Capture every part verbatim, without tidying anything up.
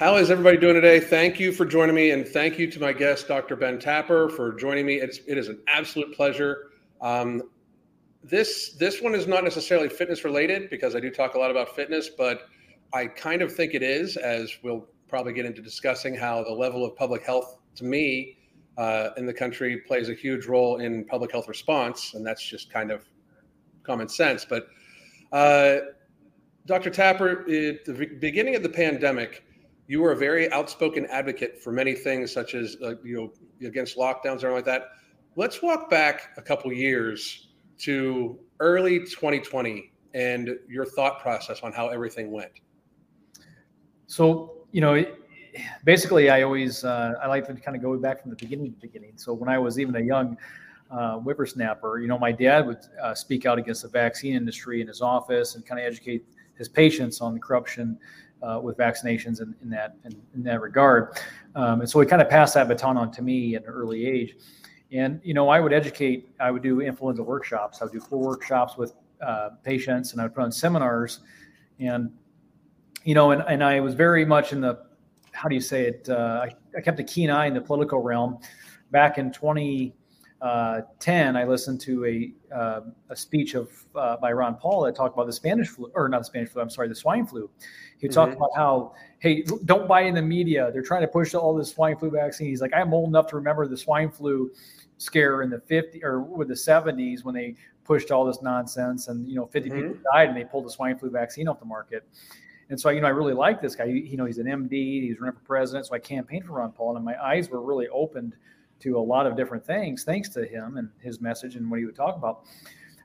How is everybody doing today? Thank you for joining me, and thank you to my guest, Doctor Ben Tapper, for joining me. It's, it is an absolute pleasure. Um, this this one is not necessarily fitness related because I do talk a lot about fitness, but I kind of think it is, as we'll probably get into discussing how the level of public health, to me, uh, in the country plays a huge role in public health response, and that's just kind of common sense. But uh, Doctor Tapper, at the beginning of the pandemic, you were a very outspoken advocate for many things, such as uh, you know, against lockdowns and like that. Let's walk back a couple years to early twenty twenty and your thought process on how everything went. So, you know, it, basically, I always uh, I like to kind of go back from the beginning to the beginning. So when I was even a young uh, whippersnapper, you know, my dad would uh, speak out against the vaccine industry in his office and kind of educate his patients on the corruption Uh, with vaccinations in, in that in, in that regard. Um, and so he kind of passed that baton on to me at an early age. And, you know, I would educate, I would do influenza workshops. I would do full workshops with uh, patients, and I would put on seminars. And, you know, and, and I was very much in the, how do you say it? Uh, I, I kept a keen eye in the political realm. Back in twenty ten, I listened to a uh, a speech of uh, by Ron Paul that talked about the Spanish flu, or not the Spanish flu, I'm sorry, the swine flu. He mm-hmm. talked about how, hey, don't buy in the media. They're trying to push all this swine flu vaccine. He's like, I'm old enough to remember the swine flu scare in the fifties or with the seventies when they pushed all this nonsense, and, you know, fifty mm-hmm. people died and they pulled the swine flu vaccine off the market. And so, you know, I really like this guy. You, you know, he's an M D, he's running for president. So I campaigned for Ron Paul, and my eyes were really opened to a lot of different things, thanks to him and his message and what he would talk about.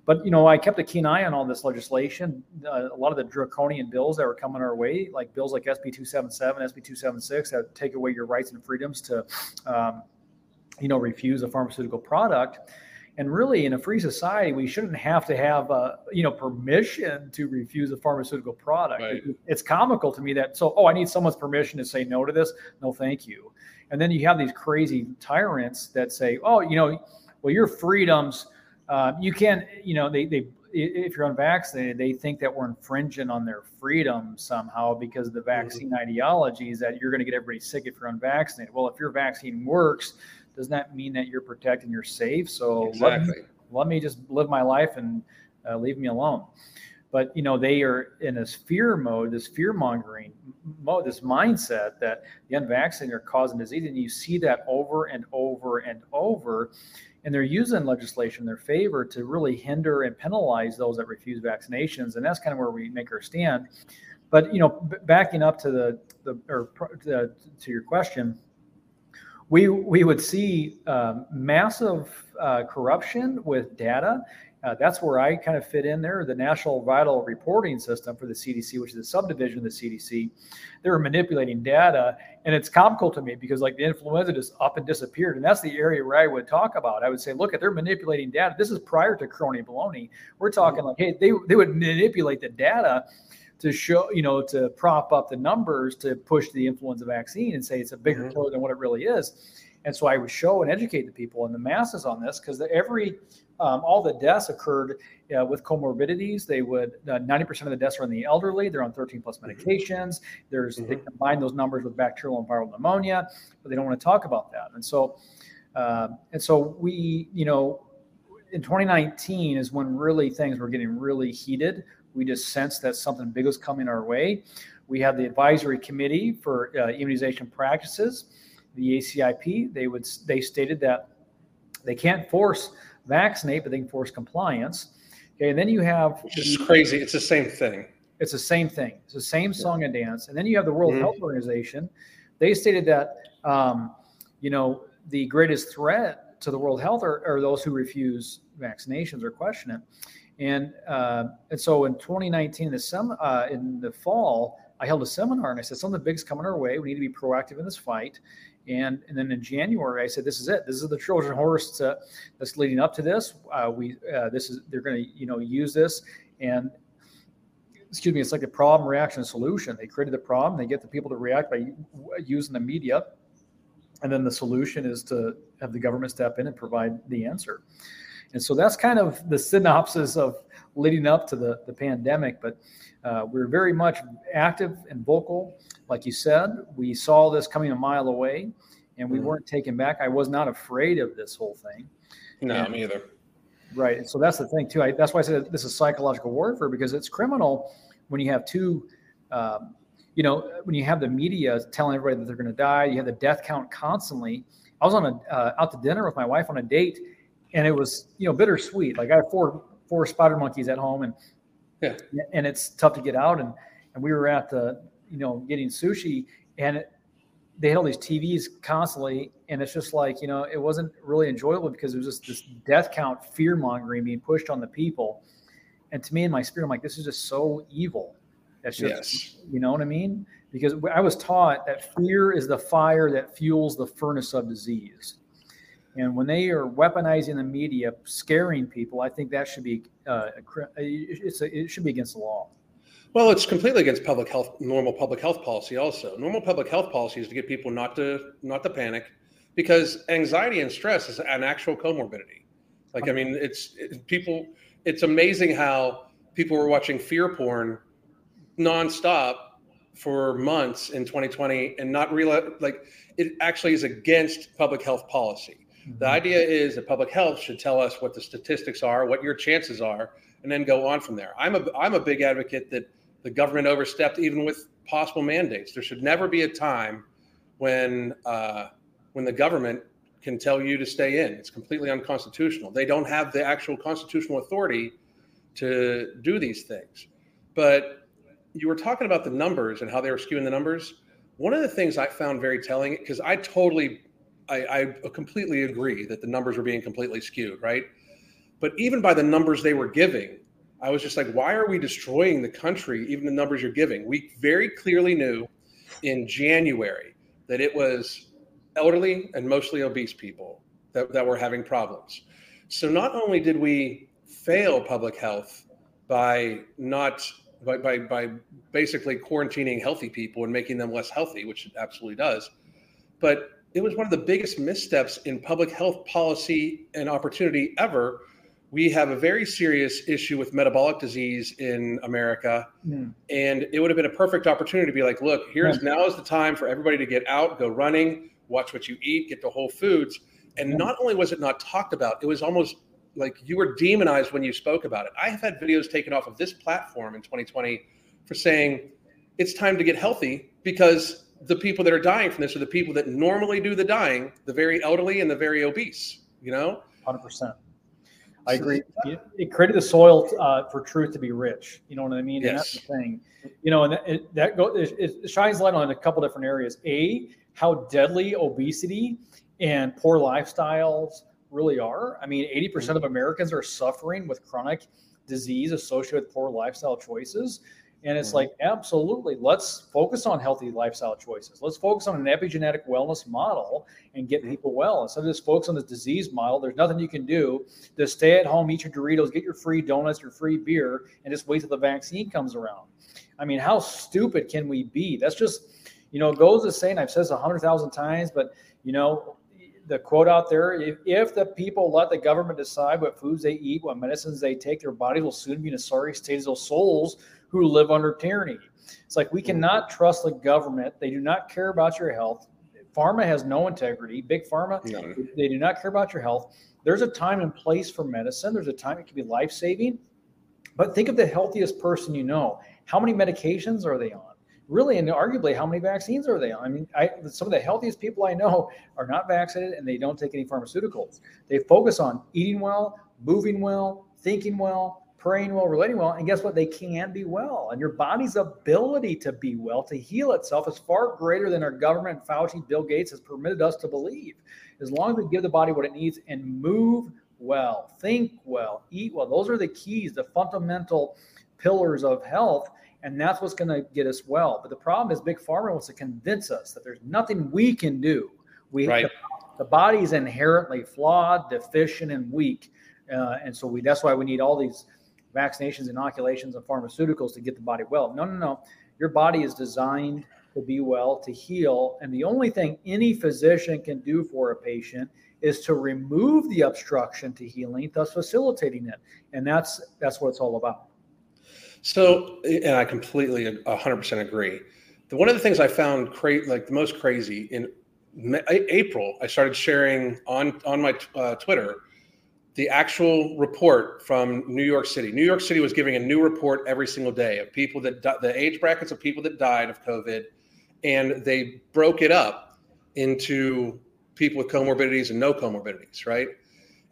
But, you know, I kept a keen eye on all this legislation. Uh, a lot of the draconian bills that were coming our way, like bills like S B two seventy-seven, S B two seventy-six, that take away your rights and freedoms to, um, you know, refuse a pharmaceutical product. And really, in a free society, we shouldn't have to have, uh, you know, permission to refuse a pharmaceutical product. Right. It, it's comical to me that, so, oh, I need someone's permission to say no to this. No, thank you. And then you have these crazy tyrants that say, oh, you know, well, your freedoms, uh, you can't, you know, they, they, if you're unvaccinated, they think that we're infringing on their freedom somehow because of the vaccine mm-hmm. ideology is that you're going to get everybody sick if you're unvaccinated. Well, if your vaccine works, does that mean that you're protected and you're safe? So exactly. let, me, let me just live my life and uh, leave me alone. But, you know, they are in this fear mode, this fear mongering mode, this mindset that the unvaccinated are causing disease. And you see that over and over and over. And they're using legislation in their favor to really hinder and penalize those that refuse vaccinations. And that's kind of where we make our stand. But, you know, b- backing up to the, the or pr- to, to your question, we we would see um, massive uh, corruption with data. Uh, that's where I kind of fit in there. The National Vital Reporting System for the C D C, which is a subdivision of the C D C, they were manipulating data. And it's comical to me because, like, the influenza just up and disappeared. And that's the area where I would talk about. I would say, look, if they're manipulating data, this is prior to crony baloney. We're talking like, hey, they, they would manipulate the data to show, you know, to prop up the numbers to push the influenza vaccine and say it's a bigger killer mm-hmm. than what it really is. And so I would show and educate the people and the masses on this because every um, all the deaths occurred uh, with comorbidities. They would uh, ninety percent of the deaths are in the elderly. They're on thirteen plus medications. There's mm-hmm. they combine those numbers with bacterial and viral pneumonia, but they don't want to talk about that. And so uh, and so we, you know, in twenty nineteen is when really things were getting really heated. We just sensed that something big was coming our way. We had the advisory committee for uh, immunization practices, the A C I P. They would they stated that they can't force vaccinate, but they can force compliance. Okay, and then you have it's crazy. It's the same thing. It's the same thing. It's the same song and dance. And then you have the World mm-hmm. Health Organization. They stated that um, you know the greatest threat to the World Health are, are those who refuse vaccinations or question it. And uh, and so in twenty nineteen, the sem- uh, in the fall, I held a seminar and I said, something big's coming our way. We need to be proactive in this fight. And and then in January, I said, this is it. This is the Trojan horse to, that's leading up to this. Uh, we uh, this is they're going to you know use this and excuse me. It's like a problem, reaction, solution. They created the problem. They get the people to react by using the media, and then the solution is to have the government step in and provide the answer. And so that's kind of the synopsis of leading up to the, the pandemic, but uh, we were very much active and vocal. Like you said, we saw this coming a mile away, and we mm-hmm. weren't taken back. I was not afraid of this whole thing. No, and, me either. Right. And so that's the thing, too. I, that's why I said this is psychological warfare, because it's criminal when you have two, um, you know, when you have the media telling everybody that they're going to die, you have the death count constantly. I was on a uh, out to dinner with my wife on a date, and it was, you know, bittersweet. Like I had four four spider monkeys at home, and yeah. and it's tough to get out. And, and we were at the, you know, getting sushi, and it, they had all these T Vs constantly, and it's just like, you know, it wasn't really enjoyable because it was just this death count fear mongering being pushed on the people. And to me, in my spirit, I'm like, this is just so evil. That's just, yes. you know what I mean? Because I was taught that fear is the fire that fuels the furnace of disease. And when they are weaponizing the media, scaring people, I think that should be, uh, it's a, it should be against the law. Well, it's completely against public health, normal public health policy also. Normal public health policy is to get people not to not to panic, because anxiety and stress is an actual comorbidity. Like, I mean, it's it, people, it's amazing how people were watching fear porn nonstop for months in twenty twenty and not realize, like, it actually is against public health policy. Mm-hmm. The idea is that public health should tell us what the statistics are, what your chances are, and then go on from there. I'm a I'm a big advocate that the government overstepped even with possible mandates. There should never be a time when uh, when the government can tell you to stay in. It's completely unconstitutional. They don't have the actual constitutional authority to do these things. But you were talking about the numbers and how they were skewing the numbers. One of the things I found very telling, because I totally, I, I completely agree that the numbers were being completely skewed, right? But even by the numbers they were giving, I was just like, why are we destroying the country, even the numbers you're giving? We very clearly knew in January that it was elderly and mostly obese people that, that were having problems. So not only did we fail public health by not by, by, by basically quarantining healthy people and making them less healthy, which it absolutely does, but it was one of the biggest missteps in public health policy and opportunity ever. We have a very serious issue with metabolic disease in America. Yeah. And it would have been a perfect opportunity to be like, look, here's yeah. now is the time for everybody to get out, go running, watch what you eat, get to Whole Foods. And yeah. not only was it not talked about, it was almost like you were demonized when you spoke about it. I have had videos taken off of this platform in twenty twenty for saying it's time to get healthy, because the people that are dying from this are the people that normally do the dying, the very elderly and the very obese, you know? one hundred percent. I agree. It created the soil uh, for truth to be rich. You know what I mean? Yes. And that's the thing. You know, and it, that go, it, it shines light on a couple different areas. A, how deadly obesity and poor lifestyles really are. I mean, eighty percent mm-hmm. of Americans are suffering with chronic disease associated with poor lifestyle choices. And it's mm-hmm. like, absolutely, let's focus on healthy lifestyle choices. Let's focus on an epigenetic wellness model and get mm-hmm. people well. Instead of just focus on this disease model, there's nothing you can do. Just stay at home, eat your Doritos, get your free donuts, your free beer, and just wait till the vaccine comes around. I mean, how stupid can we be? That's just, you know, it goes to saying, I've said this one hundred thousand times, but, you know, the quote out there, if, if the people let the government decide what foods they eat, what medicines they take, their bodies will soon be in a sorry state as those souls who live under tyranny. It's like, we cannot trust the government. They do not care about your health. Pharma has no integrity. Big Pharma, yeah. they do not care about your health. There's a time and place for medicine. There's a time it can be life-saving. But think of the healthiest person you know. How many medications are they on? Really, and arguably, how many vaccines are they on? I mean, I, some of the healthiest people I know are not vaccinated, and they don't take any pharmaceuticals. They focus on eating well, moving well, thinking well, praying well, relating well, and guess what? They can be well. And your body's ability to be well, to heal itself, is far greater than our government, Fauci, Bill Gates has permitted us to believe. As long as we give the body what it needs and move well, think well, eat well, those are the keys, the fundamental pillars of health. And that's what's going to get us well. But the problem is Big Pharma wants to convince us that there's nothing we can do. We right. the, the body is inherently flawed, deficient, and weak. Uh, and so we that's why we need all these vaccinations, inoculations, and pharmaceuticals to get the body well. No, no, no. Your body is designed to be well, to heal. And the only thing any physician can do for a patient is to remove the obstruction to healing, thus facilitating it. And that's that's what it's all about. So, and I completely one hundred percent agree. The, one of the things I found cra- like the most crazy in Ma- April, I started sharing on, on my uh, Twitter the actual report from New York City. New York City was giving a new report every single day of people that di- the age brackets of people that died of COVID, and they broke it up into people with comorbidities and no comorbidities, right?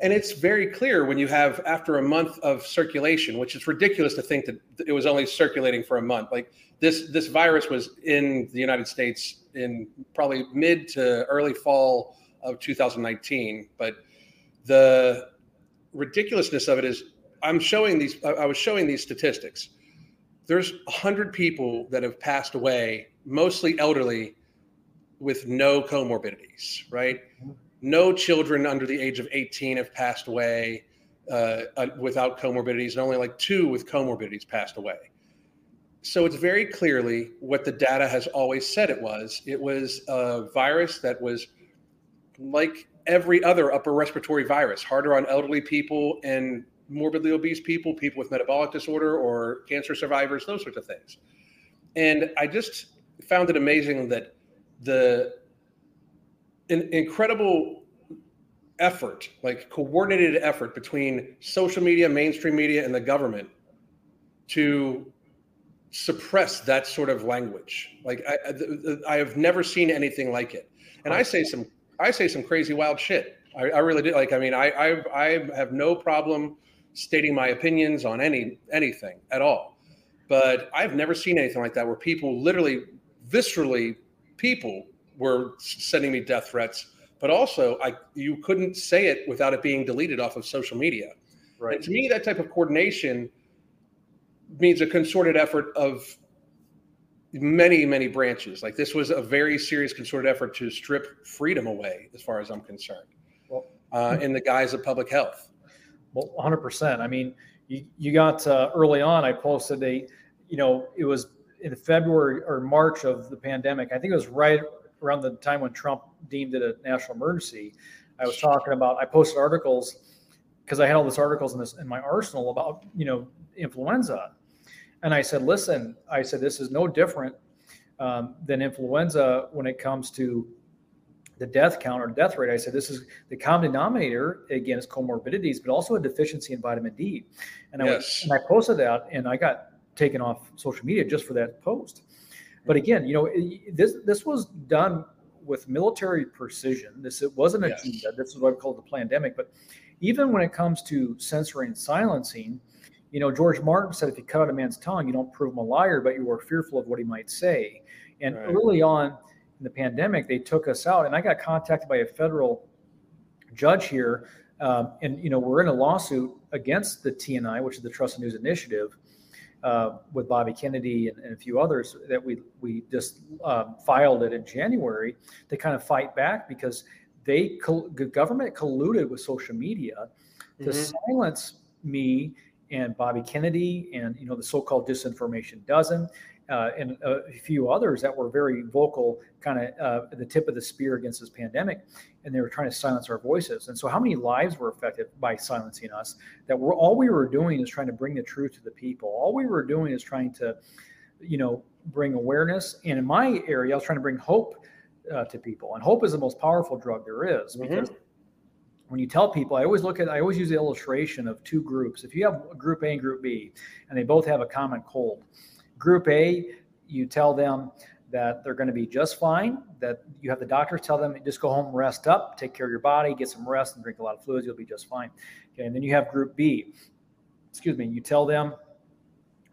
And it's very clear when you have, after a month of circulation, which is ridiculous to think that it was only circulating for a month. Like this, this virus was in the United States in probably mid to early fall of two thousand nineteen. But the ridiculousness of it is, I'm showing these, I was showing these statistics. There's one hundred people that have passed away, mostly elderly, with no comorbidities, right? No children under the age of eighteen have passed away uh, without comorbidities, and only like two with comorbidities passed away. So it's very clearly what the data has always said it was. It was a virus that was like every other upper respiratory virus, harder on elderly people and morbidly obese people, people with metabolic disorder or cancer survivors, those sorts of things. And I just found it amazing that the an incredible effort, like coordinated effort between social media, mainstream media, and the government to suppress that sort of language. Like I, I, I have never seen anything like it. And I say some, I say some crazy wild shit. I, I really do. Like, I mean, I, I, I have no problem stating my opinions on any, anything at all, but I've never seen anything like that where people literally viscerally people were sending me death threats, but also I you couldn't say it without it being deleted off of social media. Right. And to me, that type of coordination means a concerted effort of many, many branches. Like this was a very serious concerted effort to strip freedom away, as far as I'm concerned, well, uh, in the guise of public health. Well, one hundred percent. I mean, you, you got uh, early on, I posted a, you know, it was in February or March of the pandemic. I think it was right around the time when Trump deemed it a national emergency. I was talking about, I posted articles because I had all these articles in this in my arsenal about, you know, influenza. And I said, listen, I said, this is no different um, than influenza when it comes to the death count or death rate. I said, this is the common denominator, again, is comorbidities, but also a deficiency in vitamin D. And I, yes. went, and I posted that and I got taken off social media just for that post. But again, you know, this this was done with military precision. This it wasn't yes. agenda. This is what I call the plandemic. But even when it comes to censoring and silencing, you know, George Martin said, if you cut out a man's tongue, you don't prove him a liar, but you were fearful of what he might say. And right. early on in the pandemic, they took us out. And I got contacted by a federal judge here. Um, and, you know, we're in a lawsuit against the T N I, which is the Trusted News Initiative, Uh, with Bobby Kennedy and, and a few others that we we just um, filed it in January to kind of fight back because they co- the government colluded with social media to mm-hmm. silence me and Bobby Kennedy and, you know, the so-called disinformation dozen uh, and a few others that were very vocal, kind of uh, at the tip of the spear against this pandemic. And they were trying to silence our voices. And so how many lives were affected by silencing us, that we're all we were doing is trying to bring the truth to the people. All we were doing is trying to, you know, bring awareness. And in my area, I was trying to bring hope uh, to people. And hope is the most powerful drug there is. Mm-hmm. Because when you tell people, I always look at, I always use the illustration of two groups. If you have group A and group B, and they both have a common cold, group A, you tell them that they're going to be just fine, that you have the doctors tell them, just go home, rest up, take care of your body, get some rest and drink a lot of fluids, you'll be just fine. Okay, and then you have group B, excuse me, you tell them,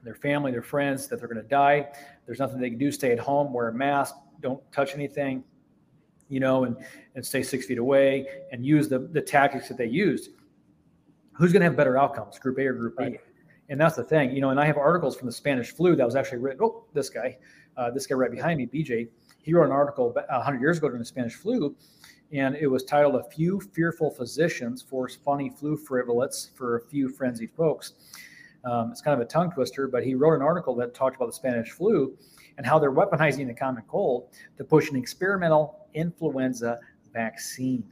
their family, their friends, that they're going to die. There's nothing they can do, stay at home, wear a mask, don't touch anything, you know, and, and stay six feet away and use the, the tactics that they used. Who's going to have better outcomes, group A or group B? Right. And that's the thing, you know, and I have articles from the Spanish flu that was actually written. Oh, this guy, uh, this guy right behind me, B J, he wrote an article one hundred years ago during the Spanish flu, and it was titled A Few Fearful Physicians Force Funny Flu Frivolates for a Few Frenzied Folks. Um, it's kind of a tongue twister, but he wrote an article that talked about the Spanish flu, and how they're weaponizing the common cold to push an experimental influenza vaccine.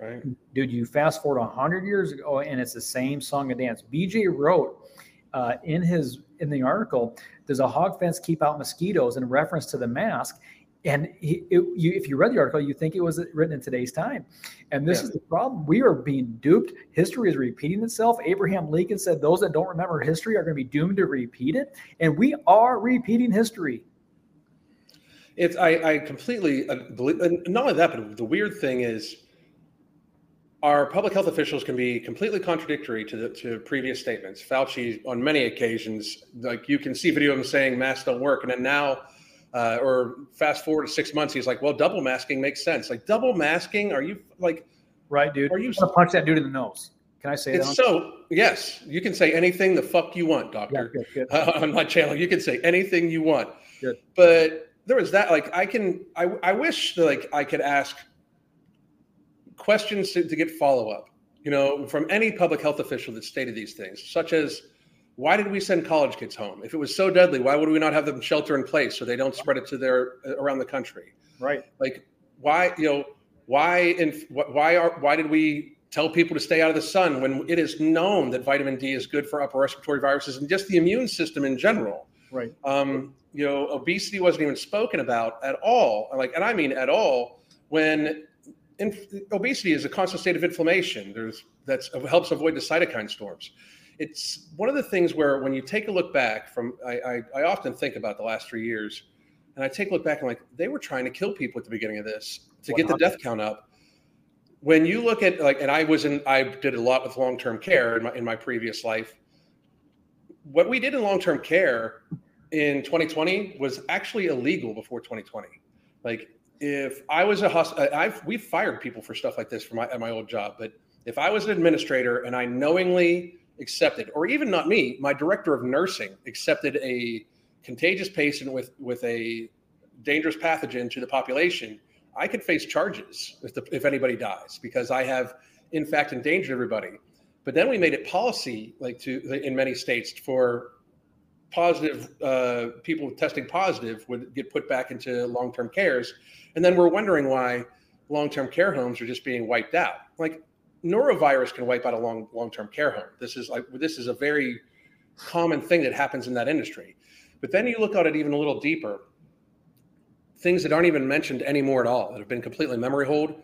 Right. Dude, you fast forward one hundred years ago, and it's the same song and dance. B J wrote uh, in his in the article, does a hog fence keep out mosquitoes, in reference to the mask? And he, it, you, if you read the article, you think it was written in today's time. And this yeah. is the problem. We are being duped. History is repeating itself. Abraham Lincoln said, those that don't remember history are going to be doomed to repeat it. And we are repeating history. It's, I, I completely believe, and not only that, but the weird thing is, our public health officials can be completely contradictory to the, to previous statements. Fauci, on many occasions, like you can see video of him saying masks don't work. And then now, uh, or fast forward to six months, he's like, well, double masking makes sense. Like, double masking? Are you like, right, dude? Are you going to punch that dude in the nose? Can I say it's that? So, yes, you can say anything the fuck you want, doctor. Yeah, good, good. Uh, on my channel, you can say anything you want. Good. But there was that, like, I can, I, I wish that, like, I could ask questions to, to get follow-up, you know, from any public health official that stated these things, such as, why did we send college kids home? If it was so deadly, why would we not have them shelter in place so they don't spread it to their around the country? Right. Like, why, you know, why and why are why did we tell people to stay out of the sun when it is known that vitamin D is good for upper respiratory viruses and just the immune system in general? Right. Um, you know, obesity wasn't even spoken about at all. Like, and I mean at all, when Inf- obesity is a constant state of inflammation. There's that's helps avoid the cytokine storms. It's one of the things where when you take a look back from, I, I, I often think about the last three years, and I take a look back and I'm like, they were trying to kill people at the beginning of this to one hundred percent get the death count up. When you look at like, and I was in, I did a lot with long-term care in my, in my previous life. What we did in long-term care in twenty twenty was actually illegal before twenty twenty. Like, if I was a hospital, I've we've fired people for stuff like this from my, at my old job. But if I was an administrator and I knowingly accepted, or even not me, my director of nursing accepted a contagious patient with, with a dangerous pathogen to the population, I could face charges if, the, if anybody dies, because I have in fact endangered everybody. But then we made it policy, like to in many states, for positive uh, people testing positive would get put back into long-term cares. And then we're wondering why long-term care homes are just being wiped out. Like, norovirus can wipe out a long, long-term care home. This is like, this is a very common thing that happens in that industry. But then you look at it even a little deeper, things that aren't even mentioned anymore at all, that have been completely memory holed.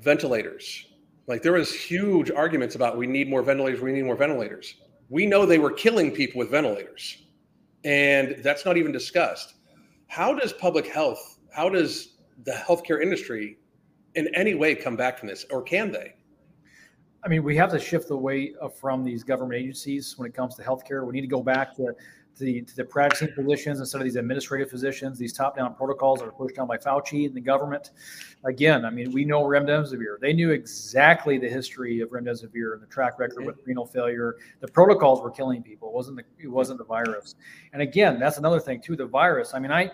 Ventilators. Like, there was huge arguments about, we need more ventilators, we need more ventilators. We know they were killing people with ventilators, and that's not even discussed. How does public health, how does the healthcare industry in any way come back from this, or can they? I mean, we have to shift away from these government agencies when it comes to healthcare. We need to go back to, to, the, to the practicing physicians instead of these administrative physicians. These top-down protocols are pushed down by Fauci and the government. Again, I mean, we know Remdesivir. They knew exactly the history of Remdesivir and the track record with renal failure. The protocols were killing people. It wasn't the, it wasn't the virus. And again, that's another thing too. The virus. I mean, I,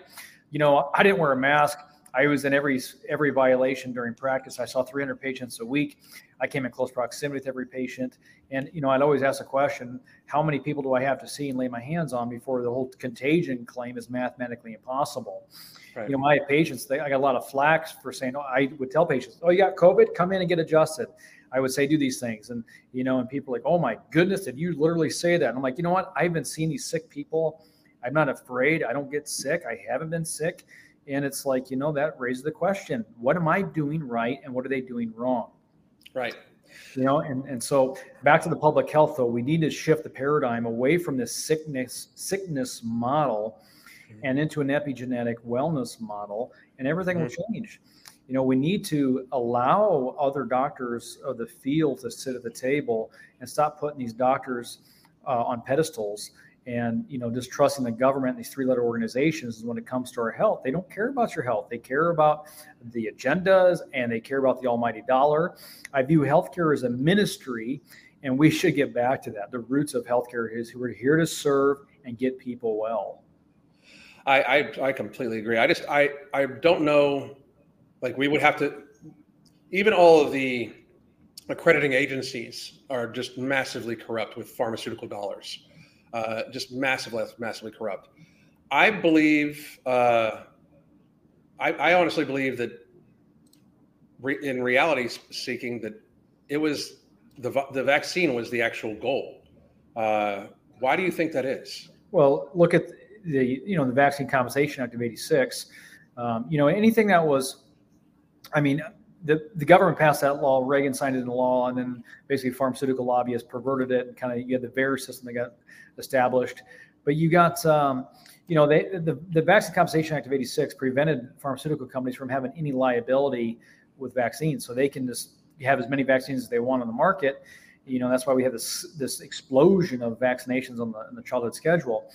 you know, I didn't wear a mask. I was in every every violation during practice. I saw three hundred patients a week. I came in close proximity with every patient. And, you know, I'd always ask the question, how many people do I have to see and lay my hands on before the whole contagion claim is mathematically impossible? Right. You know, my patients, they, I got a lot of flack for saying, oh, I would tell patients, oh, you got COVID? Come in and get adjusted. I would say, do these things. And, you know, and people are like, oh, my goodness, did you literally say that? And I'm like, you know what? I've been seeing these sick people. I'm not afraid. I don't get sick. I haven't been sick. And it's like, you know, that raises the question, what am I doing right and what are they doing wrong? Right. You know, and, and so back to the public health, though, we need to shift the paradigm away from this sickness sickness model mm-hmm. and into an epigenetic wellness model, and everything mm-hmm. will change. You know, we need to allow other doctors of the field to sit at the table and stop putting these doctors uh, on pedestals. And, you know, just trusting the government, these three-letter organizations, when it comes to our health, they don't care about your health. They care about the agendas, and they care about the almighty dollar. I view healthcare as a ministry, and we should get back to that. The roots of healthcare is we're here to serve and get people well. I I, I completely agree. I just I I don't know, like, we would have to, even all of the accrediting agencies are just massively corrupt with pharmaceutical dollars. Uh, just massively, massively corrupt. I believe, uh, I, I honestly believe that re- in reality seeking that it was the the vaccine was the actual goal. Uh, why do you think that is? Well, look at the, you know, the Vaccine Compensation Act of eighty-six, um, you know, anything that was, I mean, the, the government passed that law, Reagan signed it into law, and then basically pharmaceutical lobbyists perverted it, and kind of you had the VAERS system that got established. But you got, um, you know, they, the, the Vaccine Compensation Act of eighty-six prevented pharmaceutical companies from having any liability with vaccines. So they can just have as many vaccines as they want on the market. You know, that's why we have this this explosion of vaccinations on the, on the childhood schedule.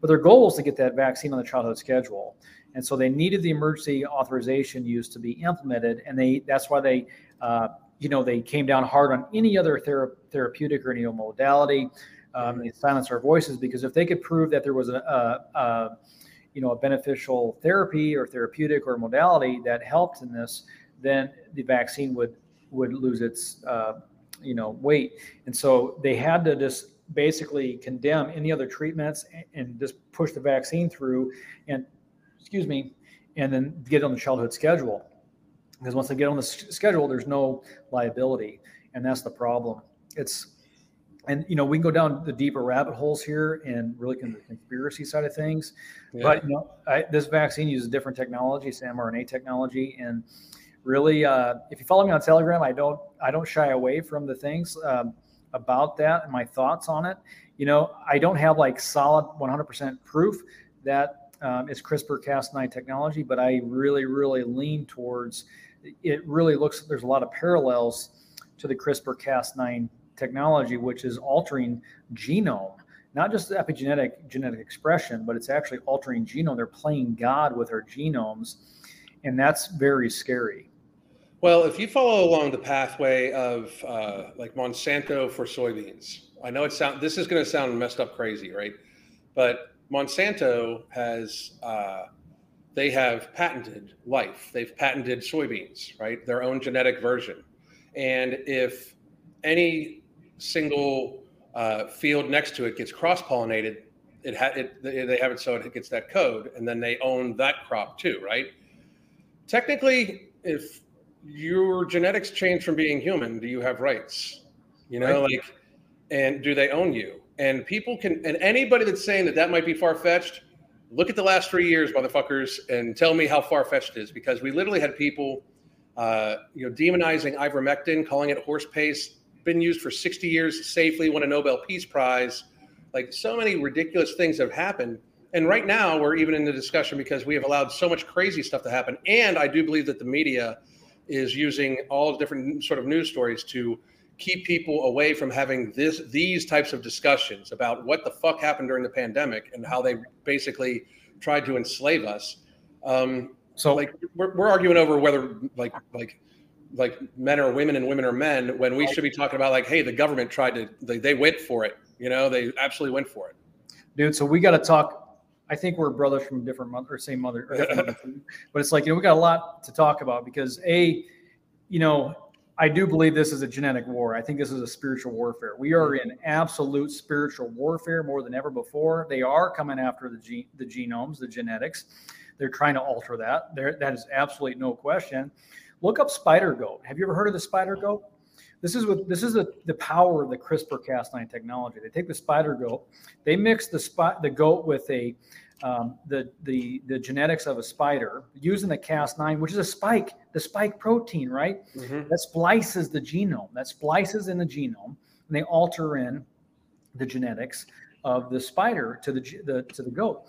But their goal is to get that vaccine on the childhood schedule. And so they needed the emergency authorization use to be implemented. And they that's why they, uh, you know, they came down hard on any other thera- therapeutic or any other modality. Um, they silenced our voices, because if they could prove that there was a, a, a, you know, a beneficial therapy or therapeutic or modality that helped in this, then the vaccine would would lose its, uh, you know, weight. And so they had to just basically condemn any other treatments and, and just push the vaccine through and, excuse me, and then get on the childhood schedule. Because once they get on the schedule, there's no liability. And that's the problem. It's, and, you know, we can go down the deeper rabbit holes here and really kind of the conspiracy side of things. Yeah. But, you know, I, this vaccine uses different technology, mRNA technology. And really, uh, if you follow me on Telegram, I don't I don't shy away from the things um, about that and my thoughts on it. You know, I don't have like solid one hundred percent proof that um, it's CRISPR-Cas nine technology, but I really, really lean towards it. Really looks there's a lot of parallels to the CRISPR-Cas nine technology, which is altering genome, not just epigenetic genetic expression, but it's actually altering genome. They're playing God with our genomes, and that's very scary. Well, if you follow along the pathway of uh, like Monsanto for soybeans, I know it sound this is going to sound messed up, crazy, right? But Monsanto has uh, they have patented life. They've patented soybeans, right? Their own genetic version, and if any single uh, field next to it gets cross-pollinated, it, ha- it they have it so it gets that code, and then they own that crop too, right? Technically, if your genetics change from being human, do you have rights? You know, right. Like, and do they own you? And people can, and anybody that's saying that that might be far-fetched, look at the last three years, motherfuckers, and tell me how far-fetched it is, because we literally had people, uh, you know, demonizing ivermectin, calling it horse paste, been used for sixty years safely, won a Nobel Peace Prize. Like, so many ridiculous things have happened. And right now we're even in the discussion because we have allowed so much crazy stuff to happen. And I do believe that the media is using all different sort of news stories to keep people away from having this, these types of discussions about what the fuck happened during the pandemic and how they basically tried to enslave us. Um, so like we're, we're arguing over whether like, like, like men are women and women are men, when we should be talking about like, hey, the government tried to, they, they went for it. You know, they absolutely went for it. Dude, so we got to talk. I think we're brothers from different mother or same mother, or mother, but it's like, you know, we got a lot to talk about because a, you know, I do believe this is a genetic war. I think this is a spiritual warfare. We are in absolute spiritual warfare more than ever before. They are coming after the gene, the genomes, the genetics. They're trying to alter that. There, that is absolutely no question. Look up spider goat. Have you ever heard of the spider goat? This is what this is the, the power of the CRISPR-Cas nine technology. They take the spider goat, they mix the spot the goat with a um, the the the genetics of a spider using the Cas nine, which is a spike, the spike protein, right? Mm-hmm. That splices the genome. That splices in the genome, and they alter in the genetics of the spider to the, the to the goat.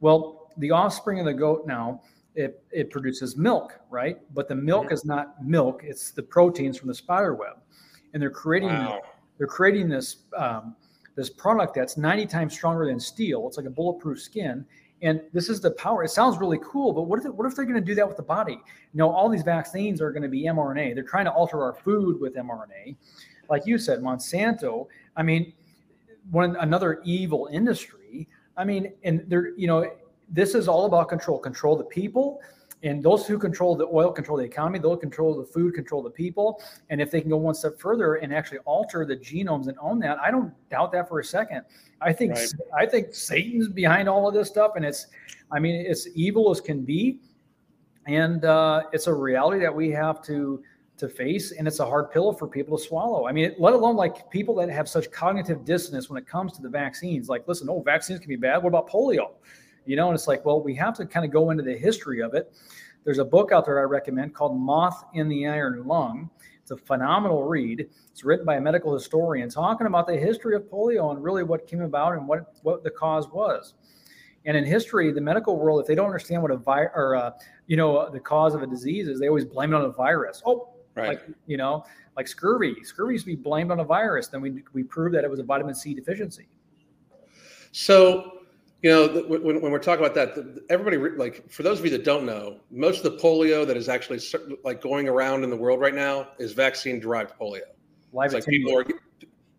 Well, the offspring of the goat now. It, it produces milk, right? But the milk mm-hmm. is not milk; it's the proteins from the spider web, and they're creating wow. they're creating this um, this product that's ninety times stronger than steel. It's like a bulletproof skin, and this is the power. It sounds really cool, but what if what if they're going to do that with the body? You know, all these vaccines are going to be mRNA. They're trying to alter our food with mRNA, like you said, Monsanto. I mean, one another evil industry. I mean, and they're you know. This is all about control, control the people, And those who control the oil control the economy, they'll control the food, control the people. And if they can go one step further and actually alter the genomes and own that, I don't doubt that for a second. I think right. I think Satan's behind all of this stuff. And it's, I mean, it's evil as can be. And uh, it's a reality that we have to to face. And it's a hard pill for people to swallow. I mean, let alone like people that have such cognitive dissonance when it comes to the vaccines. Like, listen, oh, vaccines can be bad. What about polio? You know, and it's like, well, we have to kind of go into the history of it. There's a book out there I recommend called Moth in the Iron Lung. It's a phenomenal read. It's written by a medical historian talking about the history of polio and really what came about and what, what the cause was. And in history, the medical world, if they don't understand what a vi- or uh, you know, the cause of a disease is, they always blame it on a virus. Oh, right. Like, you know, like scurvy. Scurvy used to be blamed on a virus. Then we we proved that it was a vitamin C deficiency. So, you know, when, when we're talking about that, everybody, like, for those of you that don't know, most of the polio that is actually like going around in the world right now is vaccine-derived polio. Live it's like people are,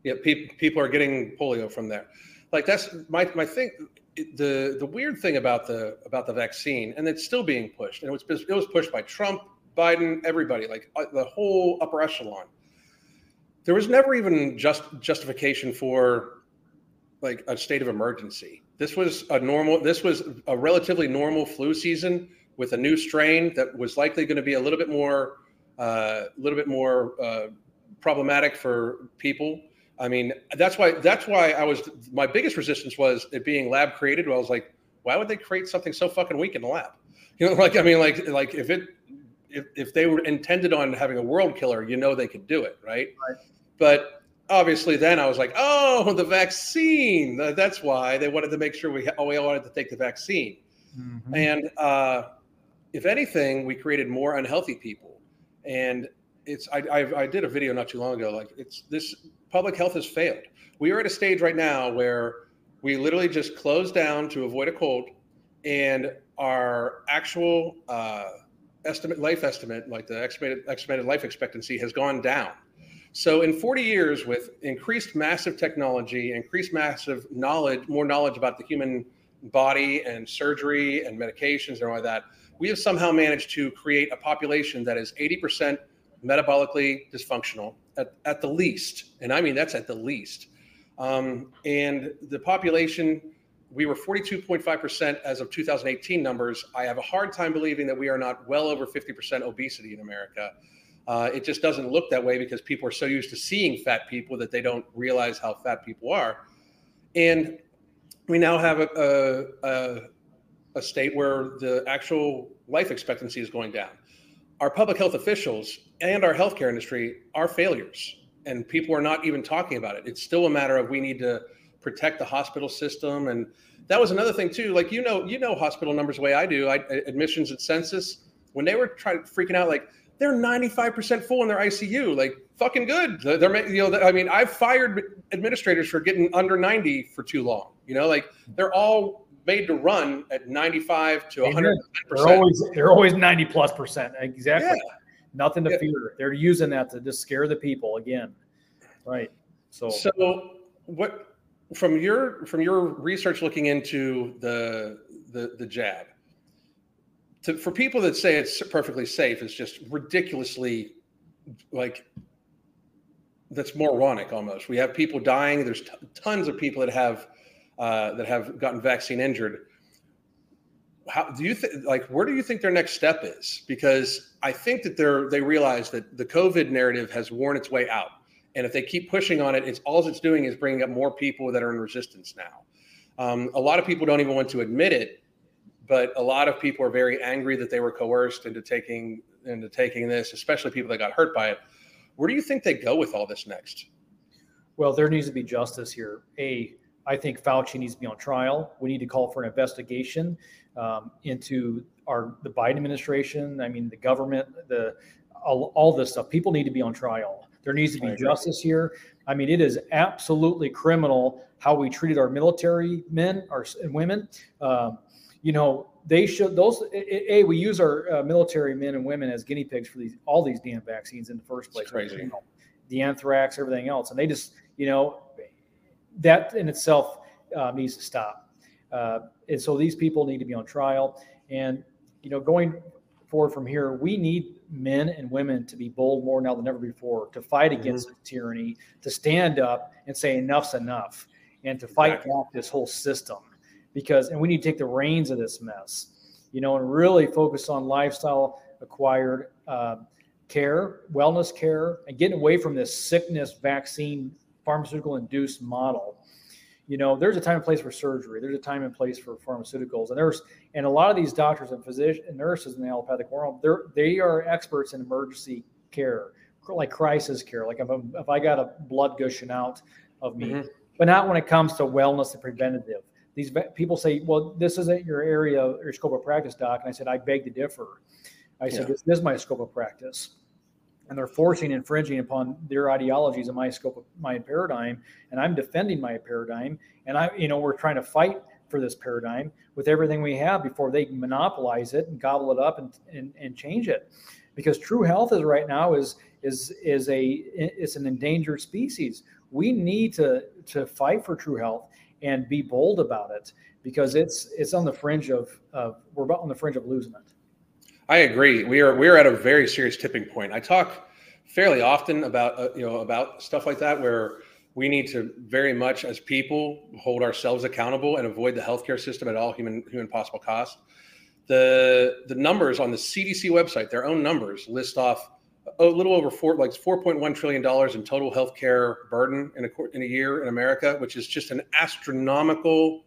yeah, people people are getting polio from there. Like that's my my thing. The the weird thing about the about the vaccine, and it's still being pushed, and it was it was pushed by Trump, Biden, everybody, like the whole upper echelon. There was never even just justification for like a state of emergency. This was a normal, this was a relatively normal flu season with a new strain that was likely going to be a little bit more, a uh, little bit more uh, problematic for people. I mean, that's why, that's why I was, my biggest resistance was it being lab created. I was like, why would they create something so fucking weak in the lab? You know, like, I mean, like, like if it, if, if they were intended on having a world killer, you know, they could do it. Right. right. But obviously, then I was like, oh, the vaccine. That's why they wanted to make sure we, oh, we all wanted to take the vaccine. Mm-hmm. And uh, if anything, we created more unhealthy people. And it's I, I I did a video not too long ago. Like it's this public health has failed. We are at a stage right now where we literally just close down to avoid a cold, and our actual uh, estimate life estimate, like the estimated estimated life expectancy, has gone down. So in forty years with increased massive technology, increased massive knowledge, more knowledge about the human body and surgery and medications and all that, we have somehow managed to create a population that is eighty percent metabolically dysfunctional at, at the least. And I mean, that's at the least. Um, and the population, we were forty-two point five percent as of two thousand eighteen numbers. I have a hard time believing that we are not well over fifty percent obesity in America. Uh, it just doesn't look that way because people are so used to seeing fat people that they don't realize how fat people are. And we now have a, a, a state where the actual life expectancy is going down. Our public health officials and our healthcare industry are failures, and people are not even talking about it. It's still a matter of we need to protect the hospital system. And that was another thing too. Like, you know, you know, hospital numbers the way I do, I, admissions and census, when they were trying freaking out, like, they're ninety-five percent full in their I C U, like fucking good. They're, you know, I mean, I've fired administrators for getting under ninety for too long. You know, like they're all made to run at ninety-five to one hundred percent. They're always, they're always ninety plus percent. Exactly. Yeah. Nothing to yeah. fear. They're using that to just scare the people again. Right. So, so what, from your, from your research, looking into the, the, the jab, To, for people that say it's perfectly safe, it's just ridiculously, like, that's moronic almost. We have people dying. There's t- tons of people that have uh, that have gotten vaccine injured. How do you think? Like, where do you think their next step is? Because I think that they're they realize that the COVID narrative has worn its way out, and if they keep pushing on it, it's all it's doing is bringing up more people that are in resistance now. Um, a lot of people don't even want to admit it. But a lot of people are very angry that they were coerced into taking into taking this, especially people that got hurt by it. Where do you think they go with all this next? Well, there needs to be justice here. A, I think Fauci needs to be on trial. We need to call for an investigation um, into our the Biden administration. I mean, the government, the all, all this stuff. People need to be on trial. There needs to be justice here. I mean, it is absolutely criminal how we treated our military men our, and women. Um, You know, they should those a we use our uh, military men and women as guinea pigs for these all these damn vaccines in the first place. It's crazy. You know, the anthrax, everything else, and they just you know that in itself uh, needs to stop. Uh, and so these people need to be on trial. And you know, going forward from here, we need men and women to be bold more now than ever before, to fight mm-hmm. against tyranny, to stand up and say enough's enough, and to fight exactly. off this whole system. Because, and we need to take the reins of this mess, you know, and really focus on lifestyle acquired uh, care, wellness care, and getting away from this sickness, vaccine, pharmaceutical induced model. You know, there's a time and place for surgery. There's a time and place for pharmaceuticals. And there's, and a lot of these doctors and physicians and nurses in the allopathic world, they're, they are experts in emergency care, like crisis care. Like if, I'm, if I got a blood gushing out of me, mm-hmm. but not when it comes to wellness and preventative. These people say, well, this isn't your area, your scope of practice, doc. And I said, I beg to differ. I said, yeah. this is my scope of practice. And they're forcing, infringing upon their ideologies and my scope of my paradigm. And I'm defending my paradigm. And I, you know, we're trying to fight for this paradigm with everything we have before they monopolize it and gobble it up and, and, and change it. Because true health is right now is, is, is a, it's an endangered species. We need to, to fight for true health and be bold about it, because it's it's on the fringe of uh, we're about on the fringe of losing it. I agree. We are we are at a very serious tipping point. I talk fairly often about uh, you know about stuff like that, where we need to very much as people hold ourselves accountable and avoid the healthcare system at all human human possible cost. The the numbers on the C D C website, their own numbers, list off a little over four, like four point one trillion dollars in total healthcare burden in a in a year in America, which is just an astronomical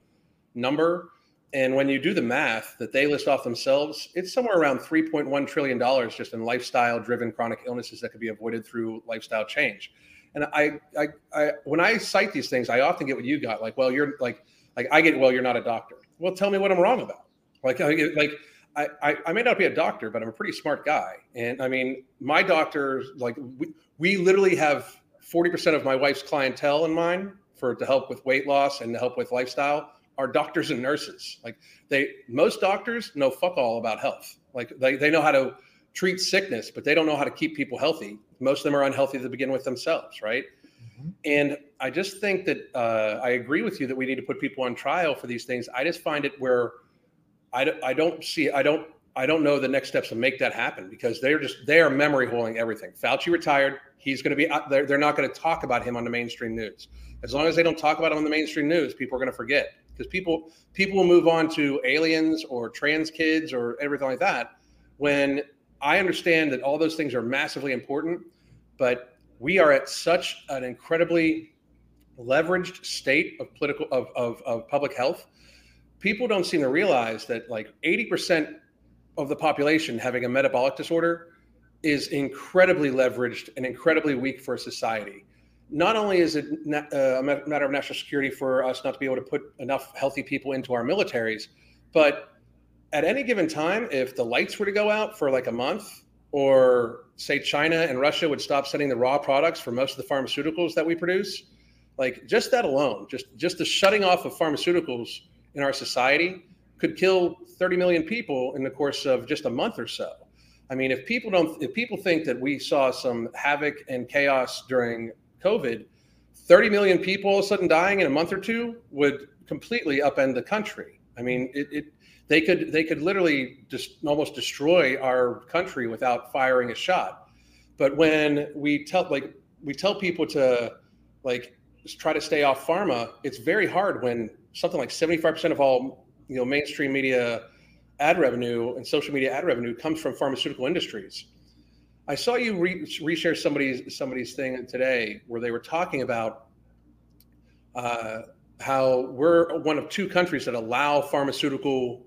number. And when you do the math that they list off themselves, it's somewhere around three point one trillion dollars just in lifestyle-driven chronic illnesses that could be avoided through lifestyle change. And I, I, I, when I cite these things, I often get what you got. Like, well, you're like, like I get, well, you're not a doctor. Well, tell me what I'm wrong about. Like, like. I, I may not be a doctor, but I'm a pretty smart guy. And I mean, my doctors, like we, we literally have forty percent of my wife's clientele in mind for to help with weight loss and to help with lifestyle are doctors and nurses. Like they, most doctors know fuck all about health. Like they, they know how to treat sickness, but they don't know how to keep people healthy. Most of them are unhealthy to begin with themselves, right? Mm-hmm. And I just think that uh, I agree with you that we need to put people on trial for these things. I just find it where I, I don't see, I don't, I don't know the next steps to make that happen, because they're just, they are memory holding everything. Fauci retired. He's going to be out there. They're not going to talk about him on the mainstream news. As long as they don't talk about him on the mainstream news, people are going to forget, because people, people will move on to aliens or trans kids or everything like that. When I understand that all those things are massively important, but we are at such an incredibly leveraged state of political, of, of, of public health. People don't seem to realize that like eighty percent of the population having a metabolic disorder is incredibly leveraged and incredibly weak for society. Not only is it a matter of national security for us not to be able to put enough healthy people into our militaries, but at any given time, if the lights were to go out for like a month, or say China and Russia would stop sending the raw products for most of the pharmaceuticals that we produce, like just that alone, just, just the shutting off of pharmaceuticals in our society could kill thirty million people in the course of just a month or so. I mean, if people don't, if people think that we saw some havoc and chaos during COVID, thirty million people all of a sudden dying in a month or two would completely upend the country. I mean, it, it they could they could literally just almost destroy our country without firing a shot. But when we tell like we tell people to like try to stay off pharma, it's very hard when something like seventy-five percent of all, you know, mainstream media ad revenue and social media ad revenue comes from pharmaceutical industries. I saw you re- reshare somebody's somebody's thing today where they were talking about uh, how we're one of two countries that allow pharmaceutical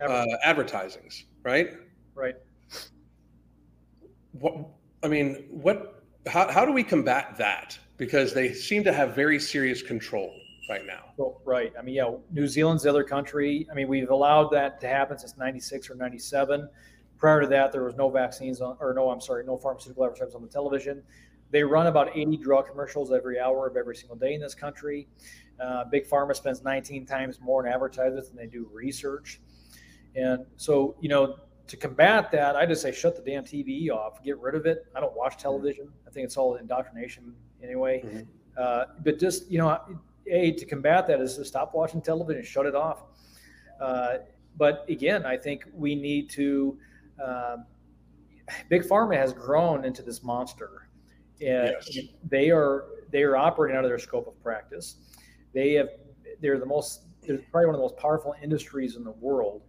uh, advertisings, right? Right. What, I mean, what? How, how do we combat that? Because they seem to have very serious control right now. Well, right. I mean, yeah, New Zealand's the other country. I mean, we've allowed that to happen since ninety-six or ninety-seven. Prior to that, there was no vaccines on, or no, I'm sorry, no pharmaceutical advertisements on the television. They run about eighty drug commercials every hour of every single day in this country. Uh, Big Pharma spends nineteen times more in advertisements than they do research. And so, you know, to combat that, I just say shut the damn T V off, get rid of it. I don't watch television. I think it's all indoctrination anyway. Mm-hmm. Uh, but just, you know, A, to combat that is to stop watching television, shut it off. Uh, but again, I think we need to uh, Big Pharma has grown into this monster. And yes. They are they are operating out of their scope of practice. They have they're the most they're probably one of the most powerful industries in the world.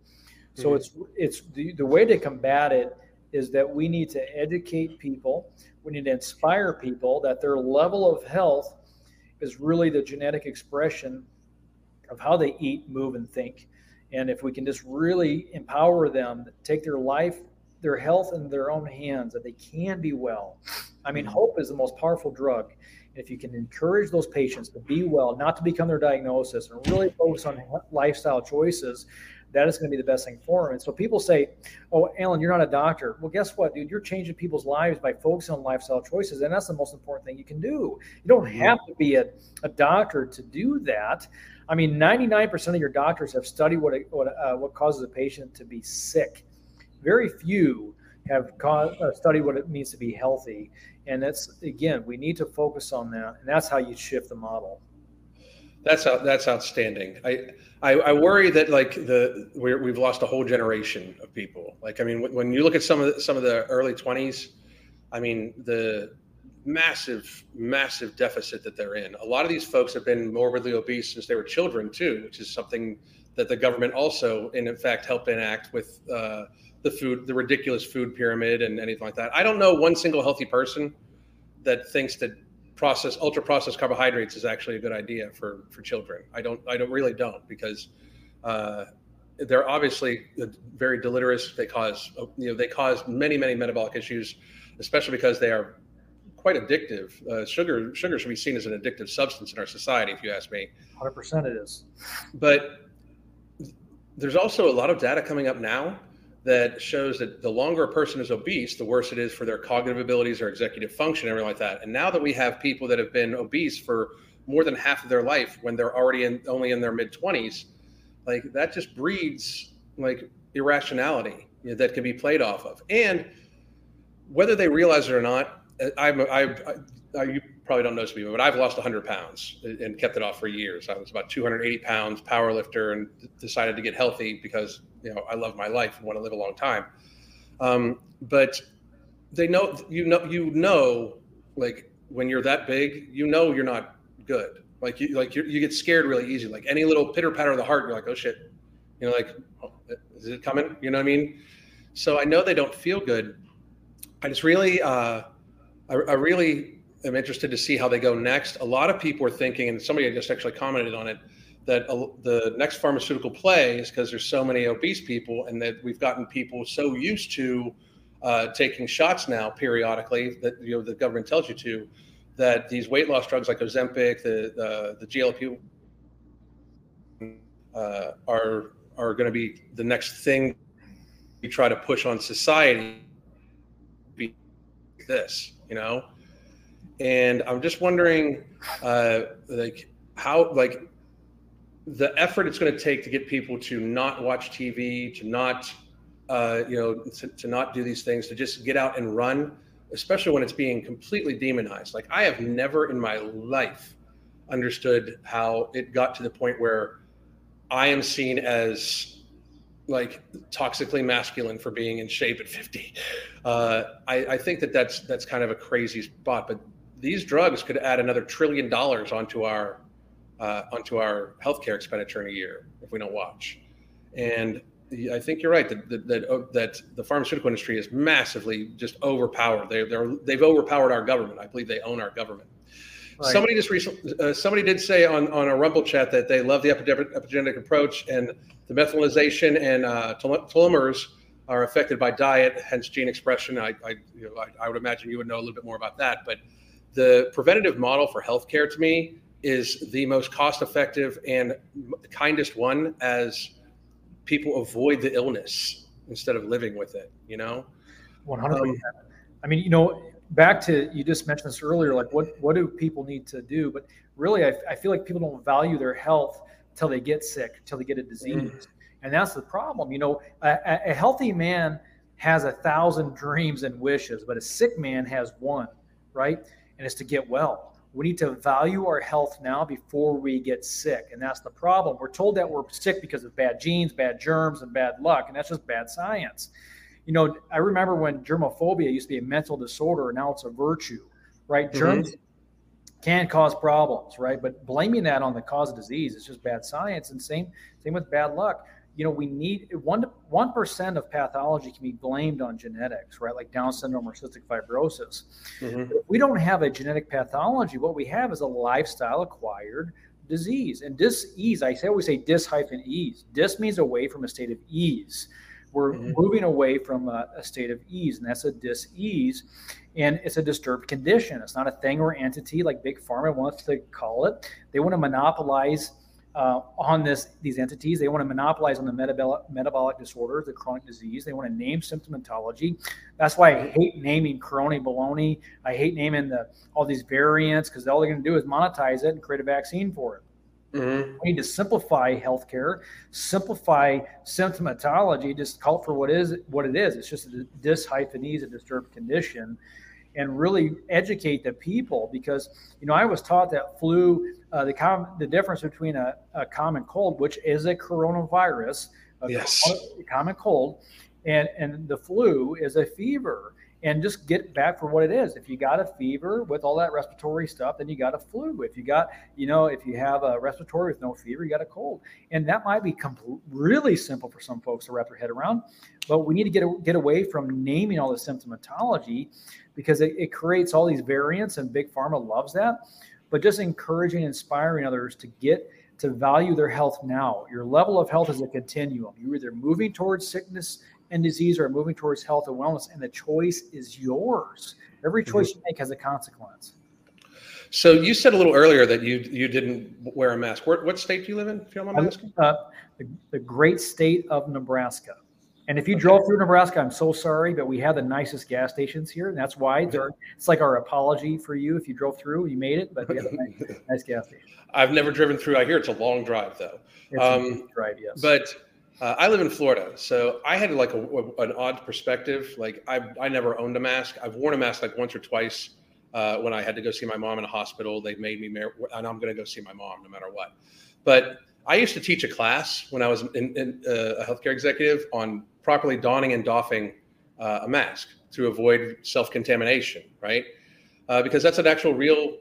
So mm-hmm. it's it's the, the way to combat it is that we need to educate people. We need to inspire people that their level of health is really the genetic expression of how they eat, move, and think. And if we can just really empower them, take their life, their health in their own hands, that they can be well. I mean, hope is the most powerful drug. If you can encourage those patients to be well, not to become their diagnosis, and really focus on lifestyle choices, that is going to be the best thing for them. And so people say, oh, Alan, you're not a doctor. Well, guess what, dude? You're changing people's lives by focusing on lifestyle choices, and that's the most important thing you can do. You don't have to be a, a doctor to do that. I mean, ninety-nine percent of your doctors have studied what, what, uh, what causes a patient to be sick. Very few have co- uh, studied what it means to be healthy. And that's, again, we need to focus on that, and that's how you shift the model. That's that's outstanding. I, I, I worry that like the we're, we've lost a whole generation of people. Like I mean, when you look at some of the, some of the early twenties, I mean the massive massive deficit that they're in. A lot of these folks have been morbidly obese since they were children too, which is something that the government also and in fact helped enact with uh, the food the ridiculous food pyramid and anything like that. I don't know one single healthy person that thinks that processed, ultra-processed carbohydrates is actually a good idea for, for children. I don't, I don't really don't because uh, they're obviously very deleterious. They cause, you know, they cause many, many metabolic issues, especially because they are quite addictive. Uh, sugar, sugar should be seen as an addictive substance in our society, if you ask me. one hundred percent it is. But there's also a lot of data coming up now that shows that the longer a person is obese, the worse it is for their cognitive abilities or executive function, everything like that. And now that we have people that have been obese for more than half of their life when they're already in, only in their mid-twenties, like that just breeds like irrationality, you know, that can be played off of. And whether they realize it or not, I'm, I, I, I, you probably don't notice me, but I've lost one hundred pounds and kept it off for years. I was about two hundred eighty pounds, power lifter, and decided to get healthy because you know, I love my life and want to live a long time. Um, but they know, you know, you know, like when you're that big, you know, you're not good. Like you, like you you get scared really easy. Like any little pitter patter of the heart, you're like, oh shit, you know, like, oh, is it coming? You know what I mean? So I know they don't feel good. I just really, uh, I, I really am interested to see how they go next. A lot of people are thinking, and somebody just actually commented on it, that the next pharmaceutical play is because there's so many obese people and that we've gotten people so used to uh, taking shots now periodically that you know the government tells you to, that these weight loss drugs like Ozempic, the the, the G L P uh, are are going to be the next thing we try to push on society. Be this, you know, and I'm just wondering, uh, like how like. the effort it's going to take to get people to not watch T V, to not, uh, you know, to, to not do these things, to just get out and run, especially when it's being completely demonized. Like I have never in my life understood how it got to the point where I am seen as like toxically masculine for being in shape at fifty. Uh, I, I think that that's, that's kind of a crazy spot, but these drugs could add another trillion dollars onto our Uh, onto our healthcare expenditure in a year if we don't watch. And I think you're right that that that, that the pharmaceutical industry is massively just overpowered. They they're, they've overpowered our government. I believe they own our government. Right. Somebody just recently uh, somebody did say on on a Rumble chat that they love the epidemic, epigenetic approach and the methylation and uh, telomeres are affected by diet, hence gene expression. I I, you know, I I would imagine you would know a little bit more about that. But the preventative model for healthcare to me is the most cost-effective and kindest one, as people avoid the illness instead of living with it, you know? one hundred percent. Um, I mean, you know, back to, you just mentioned this earlier, like what, what do people need to do? But really, I, I feel like people don't value their health till they get sick, till they get a disease. Mm-hmm. And that's the problem. You know, a, a healthy man has a thousand dreams and wishes, but a sick man has one, right? And it's to get well. We need to value our health now before we get sick. And that's the problem. We're told that we're sick because of bad genes, bad germs, and bad luck. And that's just bad science. you know, I remember when germophobia used to be a mental disorder, now it's a virtue, right? Mm-hmm. Germs can cause problems, right? But blaming that on the cause of disease is just bad science, and same same with bad luck. You know, we need one one percent of pathology can be blamed on genetics, right? Like Down syndrome or cystic fibrosis. Mm-hmm. But if we don't have a genetic pathology, what we have is a lifestyle acquired disease. And dis-ease, I always say dis hyphen ease. Dis means away from a state of ease. We're mm-hmm. moving away from a, a state of ease, and that's a dis-ease. And it's a disturbed condition. It's not a thing or entity like Big Pharma wants to call it. They want to monopolize Uh, on this, these entities. They want to monopolize on the metabolic metabolic disorders, the chronic disease. They want to name symptomatology. That's why I hate naming crony baloney. I hate naming the all these variants, because all they're going to do is monetize it and create a vaccine for it. Mm-hmm. We need to simplify healthcare, simplify symptomatology, just call it for what is what it is. It's just a dis-hyphenese, a disturbed condition, and really educate the people. Because, you know, I was taught that flu, uh, the com- the difference between a, a common cold, which is a coronavirus, a yes. common cold, and, and the flu is a fever. And just get back for what it is. If you got a fever with all that respiratory stuff, then you got a flu. If you got, you know, if you have a respiratory with no fever, you got a cold. And that might be compl- really simple for some folks to wrap their head around. But we need to get, get away from naming all the symptomatology, because it, it creates all these variants, and Big Pharma loves that. But just encouraging, inspiring others to get to value their health now. Your level of health is a continuum. You're either moving towards sickness and disease are moving towards health and wellness, and the choice is yours. Every choice mm-hmm. you make has a consequence. So you said a little earlier that you you didn't wear a mask. Where, what state do you live in, if you don't mind asking? Uh, the, the great state of Nebraska. And if you okay. drove through Nebraska, I'm so sorry, but we have the nicest gas stations here, and that's why they're, it's like our apology for you. If you drove through, you made it, but we have a nice, nice gas station. I've never driven through. I hear it's a long drive, though. It's um, a long drive, yes. But Uh, I live in Florida, so I had like a, a, an odd perspective. Like I, I never owned a mask. I've worn a mask like once or twice uh, when I had to go see my mom in a hospital. They made me, mar- and I'm going to go see my mom no matter what. But I used to teach a class when I was in, in, uh, a healthcare executive on properly donning and doffing uh, a mask to avoid self-contamination, right? Uh, because that's an actual real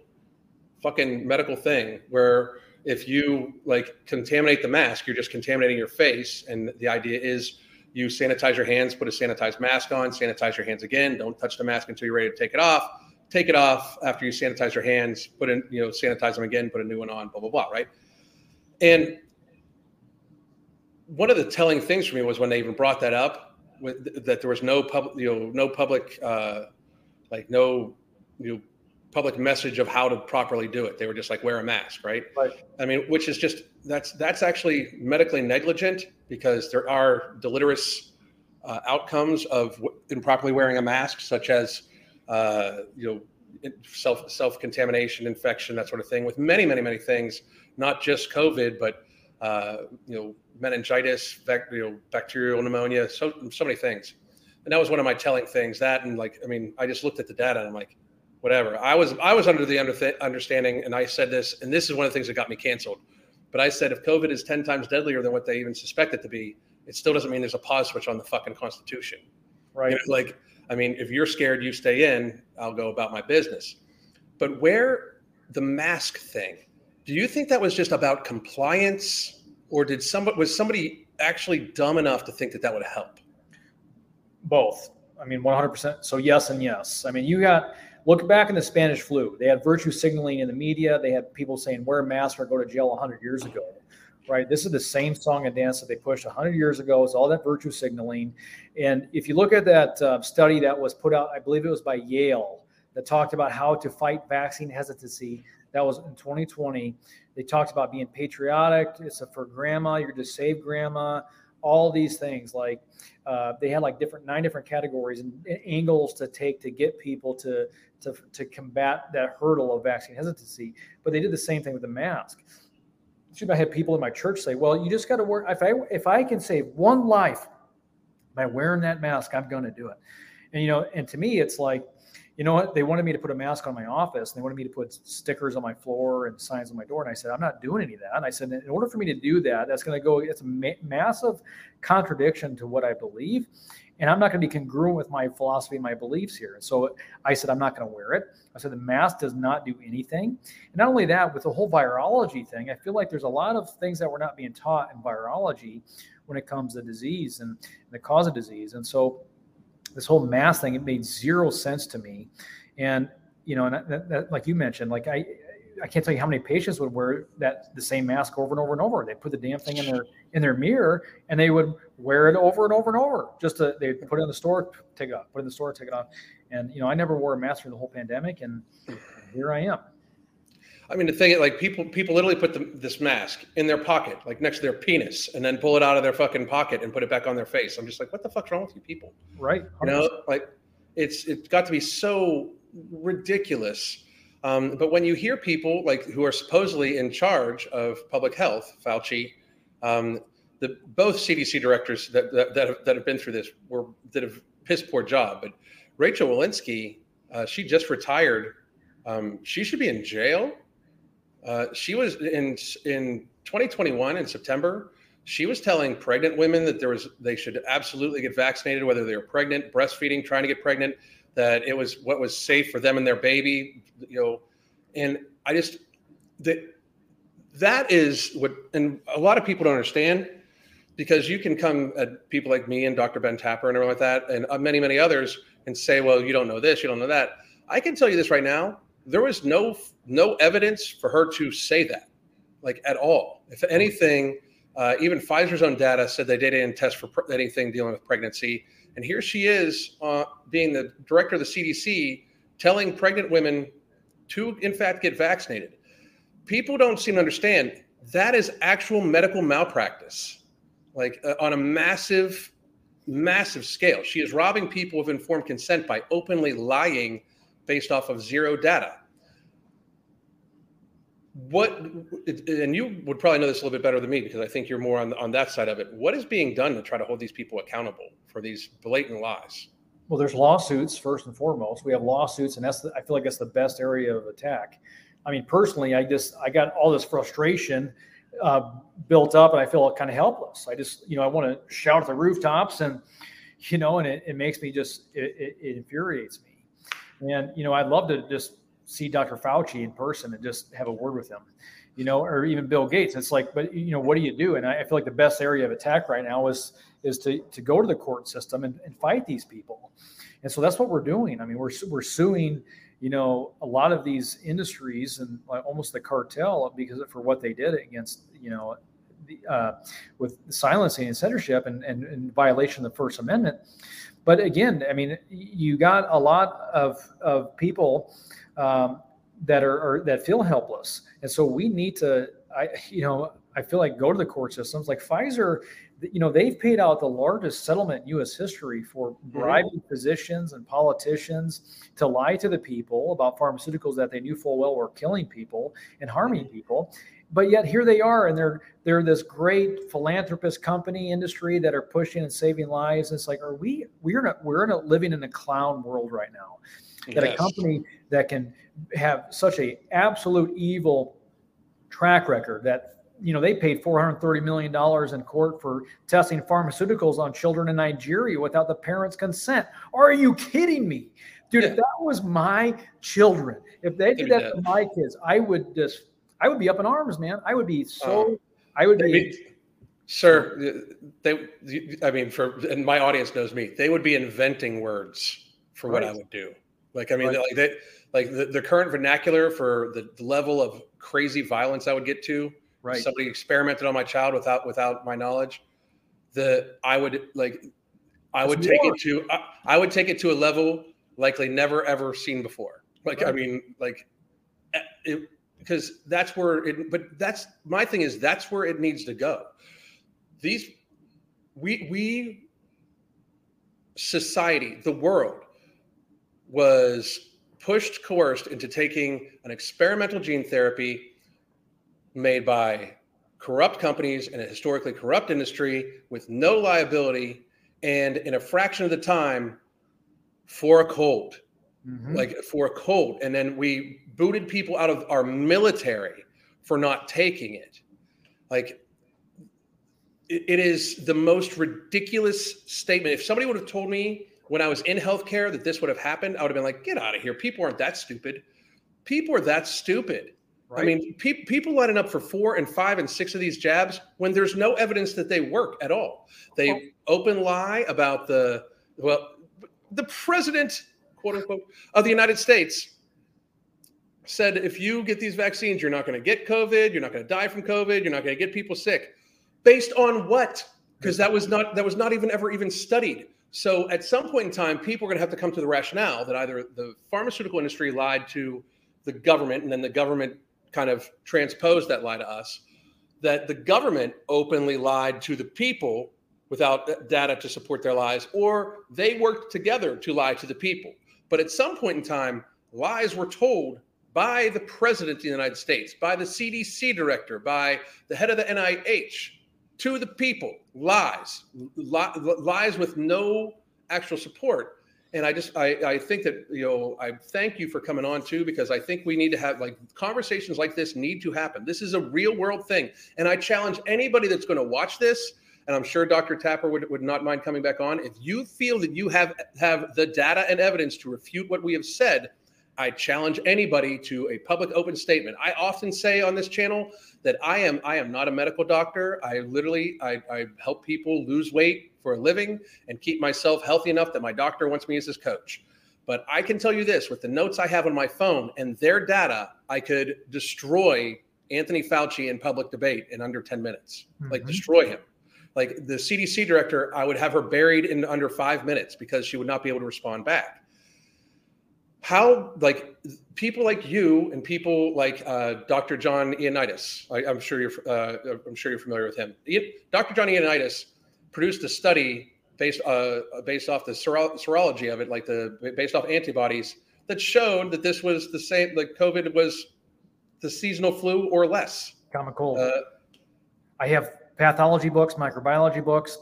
fucking medical thing where if you like contaminate the mask, you're just contaminating your face. And the idea is you sanitize your hands, put a sanitized mask on, sanitize your hands again. Don't touch the mask until you're ready to take it off. Take it off after you sanitize your hands, put in, you know, sanitize them again, put a new one on, blah, blah, blah, right? And one of the telling things for me was when they even brought that up, with, that there was no public, you know, no public, uh, like no, you know, public message of how to properly do it. They were just like, wear a mask, right? Right. I mean, which is just, that's that's actually medically negligent, because there are deleterious uh, outcomes of w- improperly wearing a mask, such as, uh, you know, self, self-contamination, infection, that sort of thing, with many, many, many things, not just COVID, but, uh, you know, meningitis, bac- you know, bacterial pneumonia, so so many things. And that was one of my telling things, that, and like, I mean, I just looked at the data and I'm like, whatever. I was I was under the under, understanding, and I said this, and this is one of the things that got me canceled. But I said, if COVID is ten times deadlier than what they even suspect it to be, it still doesn't mean there's a pause switch on the fucking Constitution. Right. You know, like, I mean, if you're scared, you stay in. I'll go about my business. But where the mask thing, do you think that was just about compliance, or did somebody, was somebody actually dumb enough to think that that would help? Both. I mean, one hundred percent. So yes and yes. I mean, you got... Look back in the Spanish flu. They had virtue signaling in the media. They had people saying, wear a mask or go to jail one hundred years ago, right? This is the same song and dance that they pushed one hundred years ago. It's all that virtue signaling. And if you look at that uh, study that was put out, I believe it was by Yale, that talked about how to fight vaccine hesitancy. That was in twenty twenty. They talked about being patriotic. It's a for grandma. You're to save grandma. All these things, like uh, they had like different nine different categories and angles to take to get people to to to combat that hurdle of vaccine hesitancy. But they did the same thing with the mask. I had people in my church say, "Well, you just got to wear. If I if I can save one life by wearing that mask, I'm going to do it." And you know, and to me, it's like, you know what? They wanted me to put a mask on my office, and they wanted me to put stickers on my floor and signs on my door. And I said, I'm not doing any of that. And I said, in order for me to do that, that's going to go, it's a ma- massive contradiction to what I believe. And I'm not going to be congruent with my philosophy and my beliefs here. And so I said, I'm not going to wear it. I said, the mask does not do anything. And not only that, with the whole virology thing, I feel like there's a lot of things that we're not being taught in virology when it comes to disease and the cause of disease. And so this whole mask thing, it made zero sense to me. And, you know, and that, that, like you mentioned, like I, I can't tell you how many patients would wear that, the same mask over and over and over. They put the damn thing in their, in their mirror, and they would wear it over and over and over. Just to, they put it in the store, take it off, put it in the store, take it off. And, you know, I never wore a mask through the whole pandemic, and here I am. I mean, the thing, like people, people literally put the, this mask in their pocket, like next to their penis, and then pull it out of their fucking pocket and put it back on their face. I'm just like, what the fuck's wrong with you people? Right. one hundred percent. You know, like it's, it's got to be so ridiculous. Um, but when you hear people like who are supposedly in charge of public health, Fauci, um, the both C D C directors that, that, that, have, that have been through this were, that have piss poor job. But Rachel Walensky, uh, she just retired. Um, she should be in jail. Uh, she was in in twenty twenty-one in September. She was telling pregnant women that there was they should absolutely get vaccinated, whether they were pregnant, breastfeeding, trying to get pregnant, that it was what was safe for them and their baby, you know. And I just that that is what, and a lot of people don't understand, because you can come at people like me and Doctor Ben Tapper and everyone like that, and many many others, and say, well, you don't know this, you don't know that. I can tell you this right now. There was no no evidence for her to say that, like at all. If anything, uh, even Pfizer's own data said they didn't test for pr- anything dealing with pregnancy. And here she is, uh, being the director of the C D C, telling pregnant women to, in fact, get vaccinated. People don't seem to understand that is actual medical malpractice, like uh, on a massive, massive scale. She is robbing people of informed consent by openly lying based off of zero data. What, and you would probably know this a little bit better than me, because I think you're more on on that side of it. What is being done to try to hold these people accountable for these blatant lies? Well, there's lawsuits first and foremost. We have lawsuits, and that's the, I feel like that's the best area of attack. I mean, personally, I just I got all this frustration uh, built up, and I feel kind of helpless. I just, you know, I want to shout at the rooftops, and you know, and it, it makes me just it, it, it infuriates me. And, you know, I'd love to just see Doctor Fauci in person and just have a word with him, you know, or even Bill Gates. It's like, but, you know, what do you do? And I feel like the best area of attack right now is is to, to go to the court system and, and fight these people. And so that's what we're doing. I mean, we're we're suing, you know, a lot of these industries and almost the cartel because for what they did against, you know, the, uh, with silencing and censorship and, and, and violation of the First Amendment. But again, I mean, you got a lot of of people um, that are, are that feel helpless, and so we need to, I you know, I feel like go to the court systems. Like Pfizer, you know, they've paid out the largest settlement in U S history for bribing mm-hmm. physicians and politicians to lie to the people about pharmaceuticals that they knew full well were killing people and harming mm-hmm. people. But yet here they are, and they're they're this great philanthropist company industry that are pushing and saving lives. It's like, are we we're not we're not living in a clown world right now? Yes. That a company that can have such a absolute evil track record that, you know, they paid four hundred thirty million dollars in court for testing pharmaceuticals on children in Nigeria without the parents' consent. Are you kidding me? Dude, yeah. If that was my children, if they did that to my kids, I would just I would be up in arms, man. I would be so. Um, I would be, be, sir. They, I mean, for and my audience knows me. They would be inventing words for right. what I would do. Like, I mean, right. like that, like the, the current vernacular for the, the level of crazy violence I would get to. Right. Somebody experimented on my child without without my knowledge. The I would like, I That's would take more. it to. I, I would take it to a level likely never ever seen before. Like, right. I mean, like. It, Because that's where it, but that's my thing is that's where it needs to go. These, we, we, society, the world was pushed, coerced into taking an experimental gene therapy made by corrupt companies in a historically corrupt industry with no liability and in a fraction of the time for a cold. mm-hmm. like for a cold. And then we booted people out of our military for not taking it. Like it, it is the most ridiculous statement. If somebody would have told me when I was in healthcare that this would have happened, I would have been like, get out of here. People aren't that stupid. People are that stupid. Right. I mean, pe- people lining up for four and five and six of these jabs when there's no evidence that they work at all. They oh. open lie about the, well, the president, quote unquote, of the United States said, if you get these vaccines, you're not going to get COVID. You're not going to die from COVID. You're not going to get people sick. Based on what? Because that was not that was not even ever even studied. So at some point in time, people are going to have to come to the rationale that either the pharmaceutical industry lied to the government, and then the government kind of transposed that lie to us, that the government openly lied to the people without data to support their lies, or they worked together to lie to the people. But at some point in time, lies were told by the president of the United States, by the C D C director, by the head of the N I H, to the people, lies, li- lies with no actual support. And I just, I, I think that, you know, I thank you for coming on too, because I think we need to have, like, conversations like this need to happen. This is a real world thing. And I challenge anybody that's going to watch this, and I'm sure Doctor Tapper would, would not mind coming back on. If you feel that you have, have the data and evidence to refute what we have said, I challenge anybody to a public open statement. I often say on this channel that I am I am not a medical doctor. I literally, I, I help people lose weight for a living and keep myself healthy enough that my doctor wants me as his coach. But I can tell you this, with the notes I have on my phone and their data, I could destroy Anthony Fauci in public debate in under ten minutes, mm-hmm. like destroy him. Like the C D C director, I would have her buried in under five minutes because she would not be able to respond back. How, like, people like you and people like uh, Doctor John Ioannidis, I, I'm sure you're, uh, I'm sure you're familiar with him. Doctor John Ioannidis produced a study based, uh, based off the sero- serology of it, like the based off antibodies that showed that this was the same, like COVID was the seasonal flu or less. Common cold. Uh, I have pathology books, microbiology books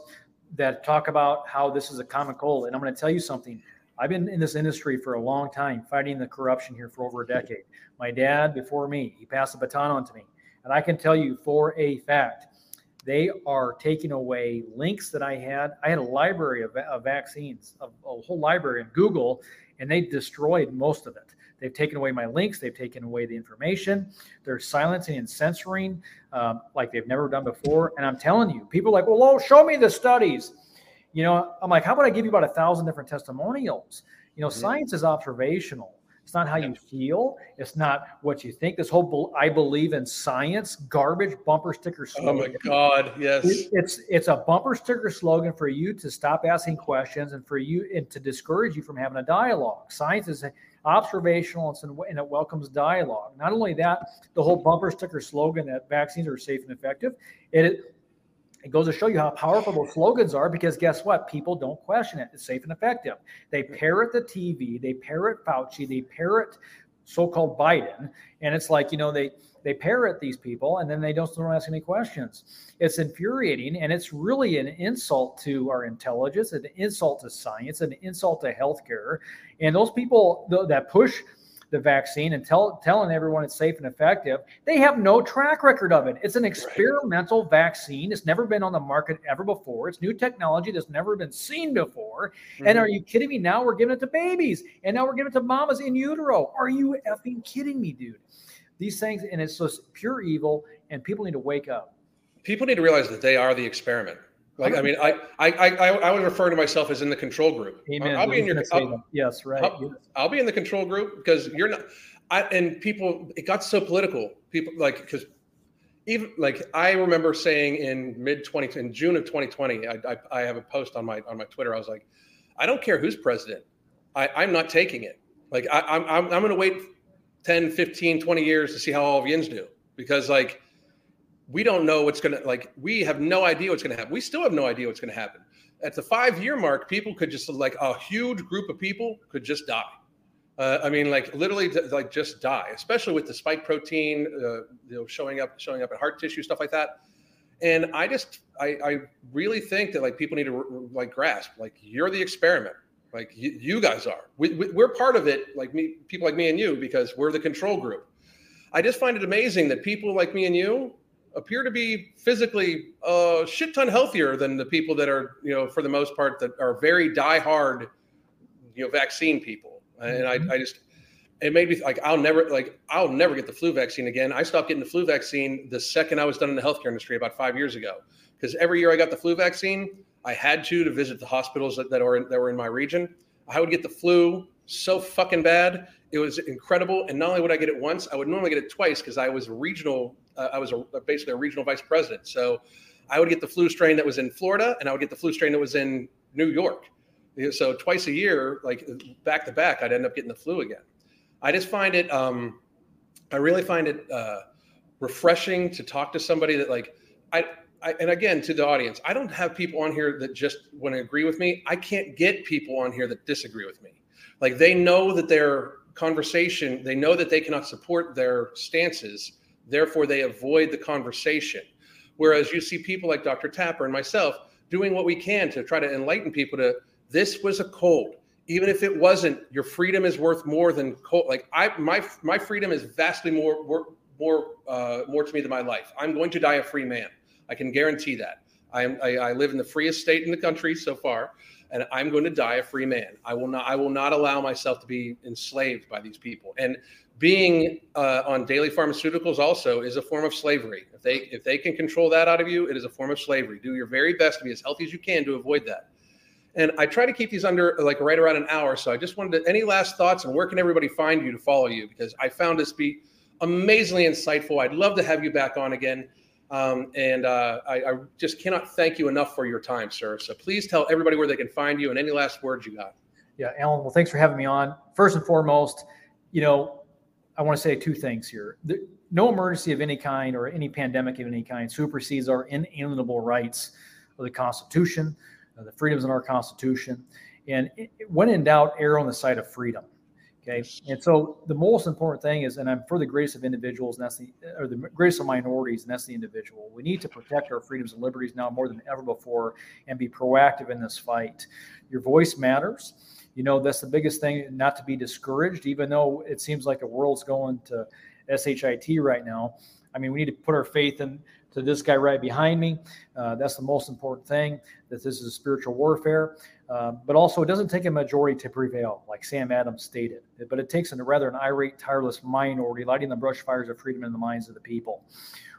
that talk about how this is a common cold, and I'm going to tell you something. I've been in this industry for a long time, fighting the corruption here for over a decade. My dad before me, he passed the baton on to me. And I can tell you for a fact, they are taking away links that I had. I had a library of, of vaccines, a, a whole library in Google, and they destroyed most of it. They've taken away my links. They've taken away the information. They're silencing and censoring um, like they've never done before. And I'm telling you, people are like, well, oh, show me the studies. You know, I'm like, how about I give you about a thousand different testimonials? You know, mm-hmm. Science is observational. It's not how you feel. It's not what you think. This whole "I believe in science" garbage bumper sticker slogan. Oh my God! Yes, it, it's it's a bumper sticker slogan for you to stop asking questions and for you and to discourage you from having a dialogue. Science is observational and it welcomes dialogue. Not only that, the whole bumper sticker slogan that vaccines are safe and effective. It. It goes to show you how powerful those slogans are, because guess what? People don't question it. It's safe and effective. They parrot the T V. They parrot Fauci. They parrot so-called Biden. And it's like, you know, they they parrot these people and then they don't, don't ask any questions. It's infuriating, and it's really an insult to our intelligence, an insult to science, an insult to healthcare. And those people that push the vaccine and tell, telling everyone it's safe and effective, they have no track record of it. It's an experimental right. vaccine. It's never been on the market ever before. It's new technology that's never been seen before. Mm-hmm. And are you kidding me? Now we're giving it to babies, and now we're giving it to mamas in utero. Are you effing kidding me, dude? These things, and it's just pure evil, and people need to wake up. People need to realize that they are the experiment. Like, I mean, I, I, I, I would refer to myself as in the control group. Amen. I'll be in your, I'll, yes, right. I'll, yes. I'll be in the control group because you're not, I, and people, it got so political. People like, cause even like, I remember saying in mid twenty, in June of twenty twenty, I, I, I have a post on my, on my Twitter. I was like, I don't care who's president. I I'm not taking it. Like I, I'm, I'm, I'm going to wait ten, fifteen, twenty years to see how all of yins do, because like, we don't know what's going to, like, we have no idea what's going to happen. We still have no idea what's going to happen. At the five-year mark, people could just, like, a huge group of people could just die. Uh, I mean, like, literally, like, just die, especially with the spike protein, uh, you know, showing up, showing up in heart tissue, stuff like that. And I just, I, I really think that, like, people need to, like, grasp, like, you're the experiment. Like you, you guys are. We, we, we're part of it, like me, people like me and you, because we're the control group. I just find it amazing that people like me and you appear to be physically a shit ton healthier than the people that are, you know, for the most part, that are very diehard, you know, vaccine people. And I, I just, it made me like, I'll never, like, I'll never get the flu vaccine again. I stopped getting the flu vaccine the second I was done in the healthcare industry about five years ago, because every year I got the flu vaccine, I had to to visit the hospitals that, that, are in, that were in my region. I would get the flu so fucking bad. It was incredible. And not only would I get it once, I would normally get it twice because I was regional. Uh, I was a, basically a regional vice president. So I would get the flu strain that was in Florida and I would get the flu strain that was in New York. So twice a year, like back to back, I'd end up getting the flu again. I just find it, um, I really find it uh, refreshing to talk to somebody that like, I, I, and again, to the audience, I don't have people on here that just want to agree with me. I can't get people on here that disagree with me. Like they know that their conversation, they know that they cannot support their stances. Therefore, they avoid the conversation. Whereas you see people like Doctor Tapper and myself doing what we can to try to enlighten people to this was a cold. Even if it wasn't, your freedom is worth more than cold. Like I, my, my freedom is vastly more, more, more, uh, more to me than my life. I'm going to die a free man. I can guarantee that. I, am, I, I live in the freest state in the country so far, and I'm going to die a free man. I will not. I will not allow myself to be enslaved by these people. And being uh, on daily pharmaceuticals also is a form of slavery. If they if they can control that out of you, it is a form of slavery. Do your very best to be as healthy as you can to avoid that. And I try to keep these under like right around an hour. So I just wanted to, any last thoughts and where can everybody find you to follow you? Because I found this to be amazingly insightful. I'd love to have you back on again. Um, and uh, I, I just cannot thank you enough for your time, sir. So please tell everybody where they can find you and any last words you got. Yeah, Alan, well, thanks for having me on. First and foremost, you know, I want to say two things here. The, no emergency of any kind or any pandemic of any kind supersedes our inalienable rights of the Constitution, uh, the freedoms in our Constitution. And it, when in doubt, err on the side of freedom. Okay. And so the most important thing is, and I'm for the greatest of individuals, and that's the, or the greatest of minorities, and that's the individual. We need to protect our freedoms and liberties now more than ever before and be proactive in this fight. Your voice matters. You know, that's the biggest thing, not to be discouraged, even though it seems like the world's going to shit right now. I mean, we need to put our faith in to this guy right behind me. Uh, that's the most important thing, that this is a spiritual warfare. Uh, but also, it doesn't take a majority to prevail, like Sam Adams stated. But it takes a rather an irate, tireless minority lighting the brush fires of freedom in the minds of the people.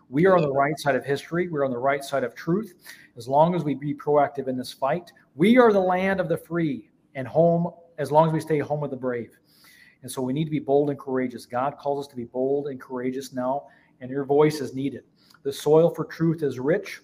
We are on the right side of history. We're on the right side of truth. As long as we be proactive in this fight, we are the land of the free and home, as long as we stay home of the brave. And so we need to be bold and courageous. God calls us to be bold and courageous now, and your voice is needed. The soil for truth is rich.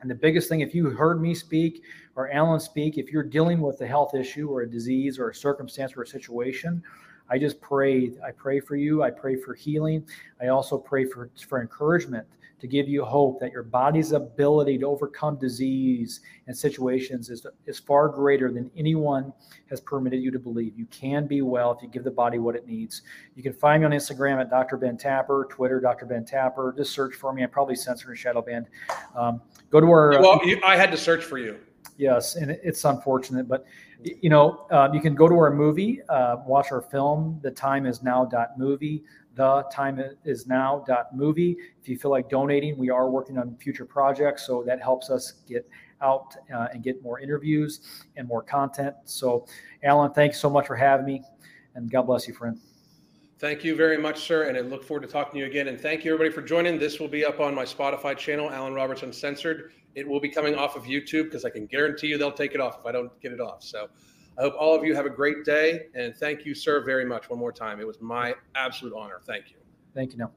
And the biggest thing, if you heard me speak or Alan speak, if you're dealing with a health issue or a disease or a circumstance or a situation, I just pray. I pray for you. I pray for healing. I also pray for, for encouragement, to give you hope that your body's ability to overcome disease and situations is, is far greater than anyone has permitted you to believe. You can be well if you give the body what it needs. You can find me on Instagram at Doctor Ben Tapper, Twitter, Doctor Ben Tapper. Just search for me. I'm probably censored and shadow banned. Um, go to our... Well, you, I had to search for you. Yes, and it's unfortunate, but you know, uh, you can go to our movie, uh, watch our film, The Time Is Now movie. The Time Is Now movie. If you feel like donating, we are working on future projects, so that helps us get out uh, and get more interviews and more content. So, Alan, thanks so much for having me, and God bless you, friend. Thank you very much, sir, and I look forward to talking to you again. And thank you, everybody, for joining. This will be up on my Spotify channel, Alan Roberts Uncensored. It will be coming off of YouTube because I can guarantee you they'll take it off if I don't get it off. So I hope all of you have a great day. And thank you, sir, very much one more time. It was my absolute honor. Thank you. Thank you, Neil.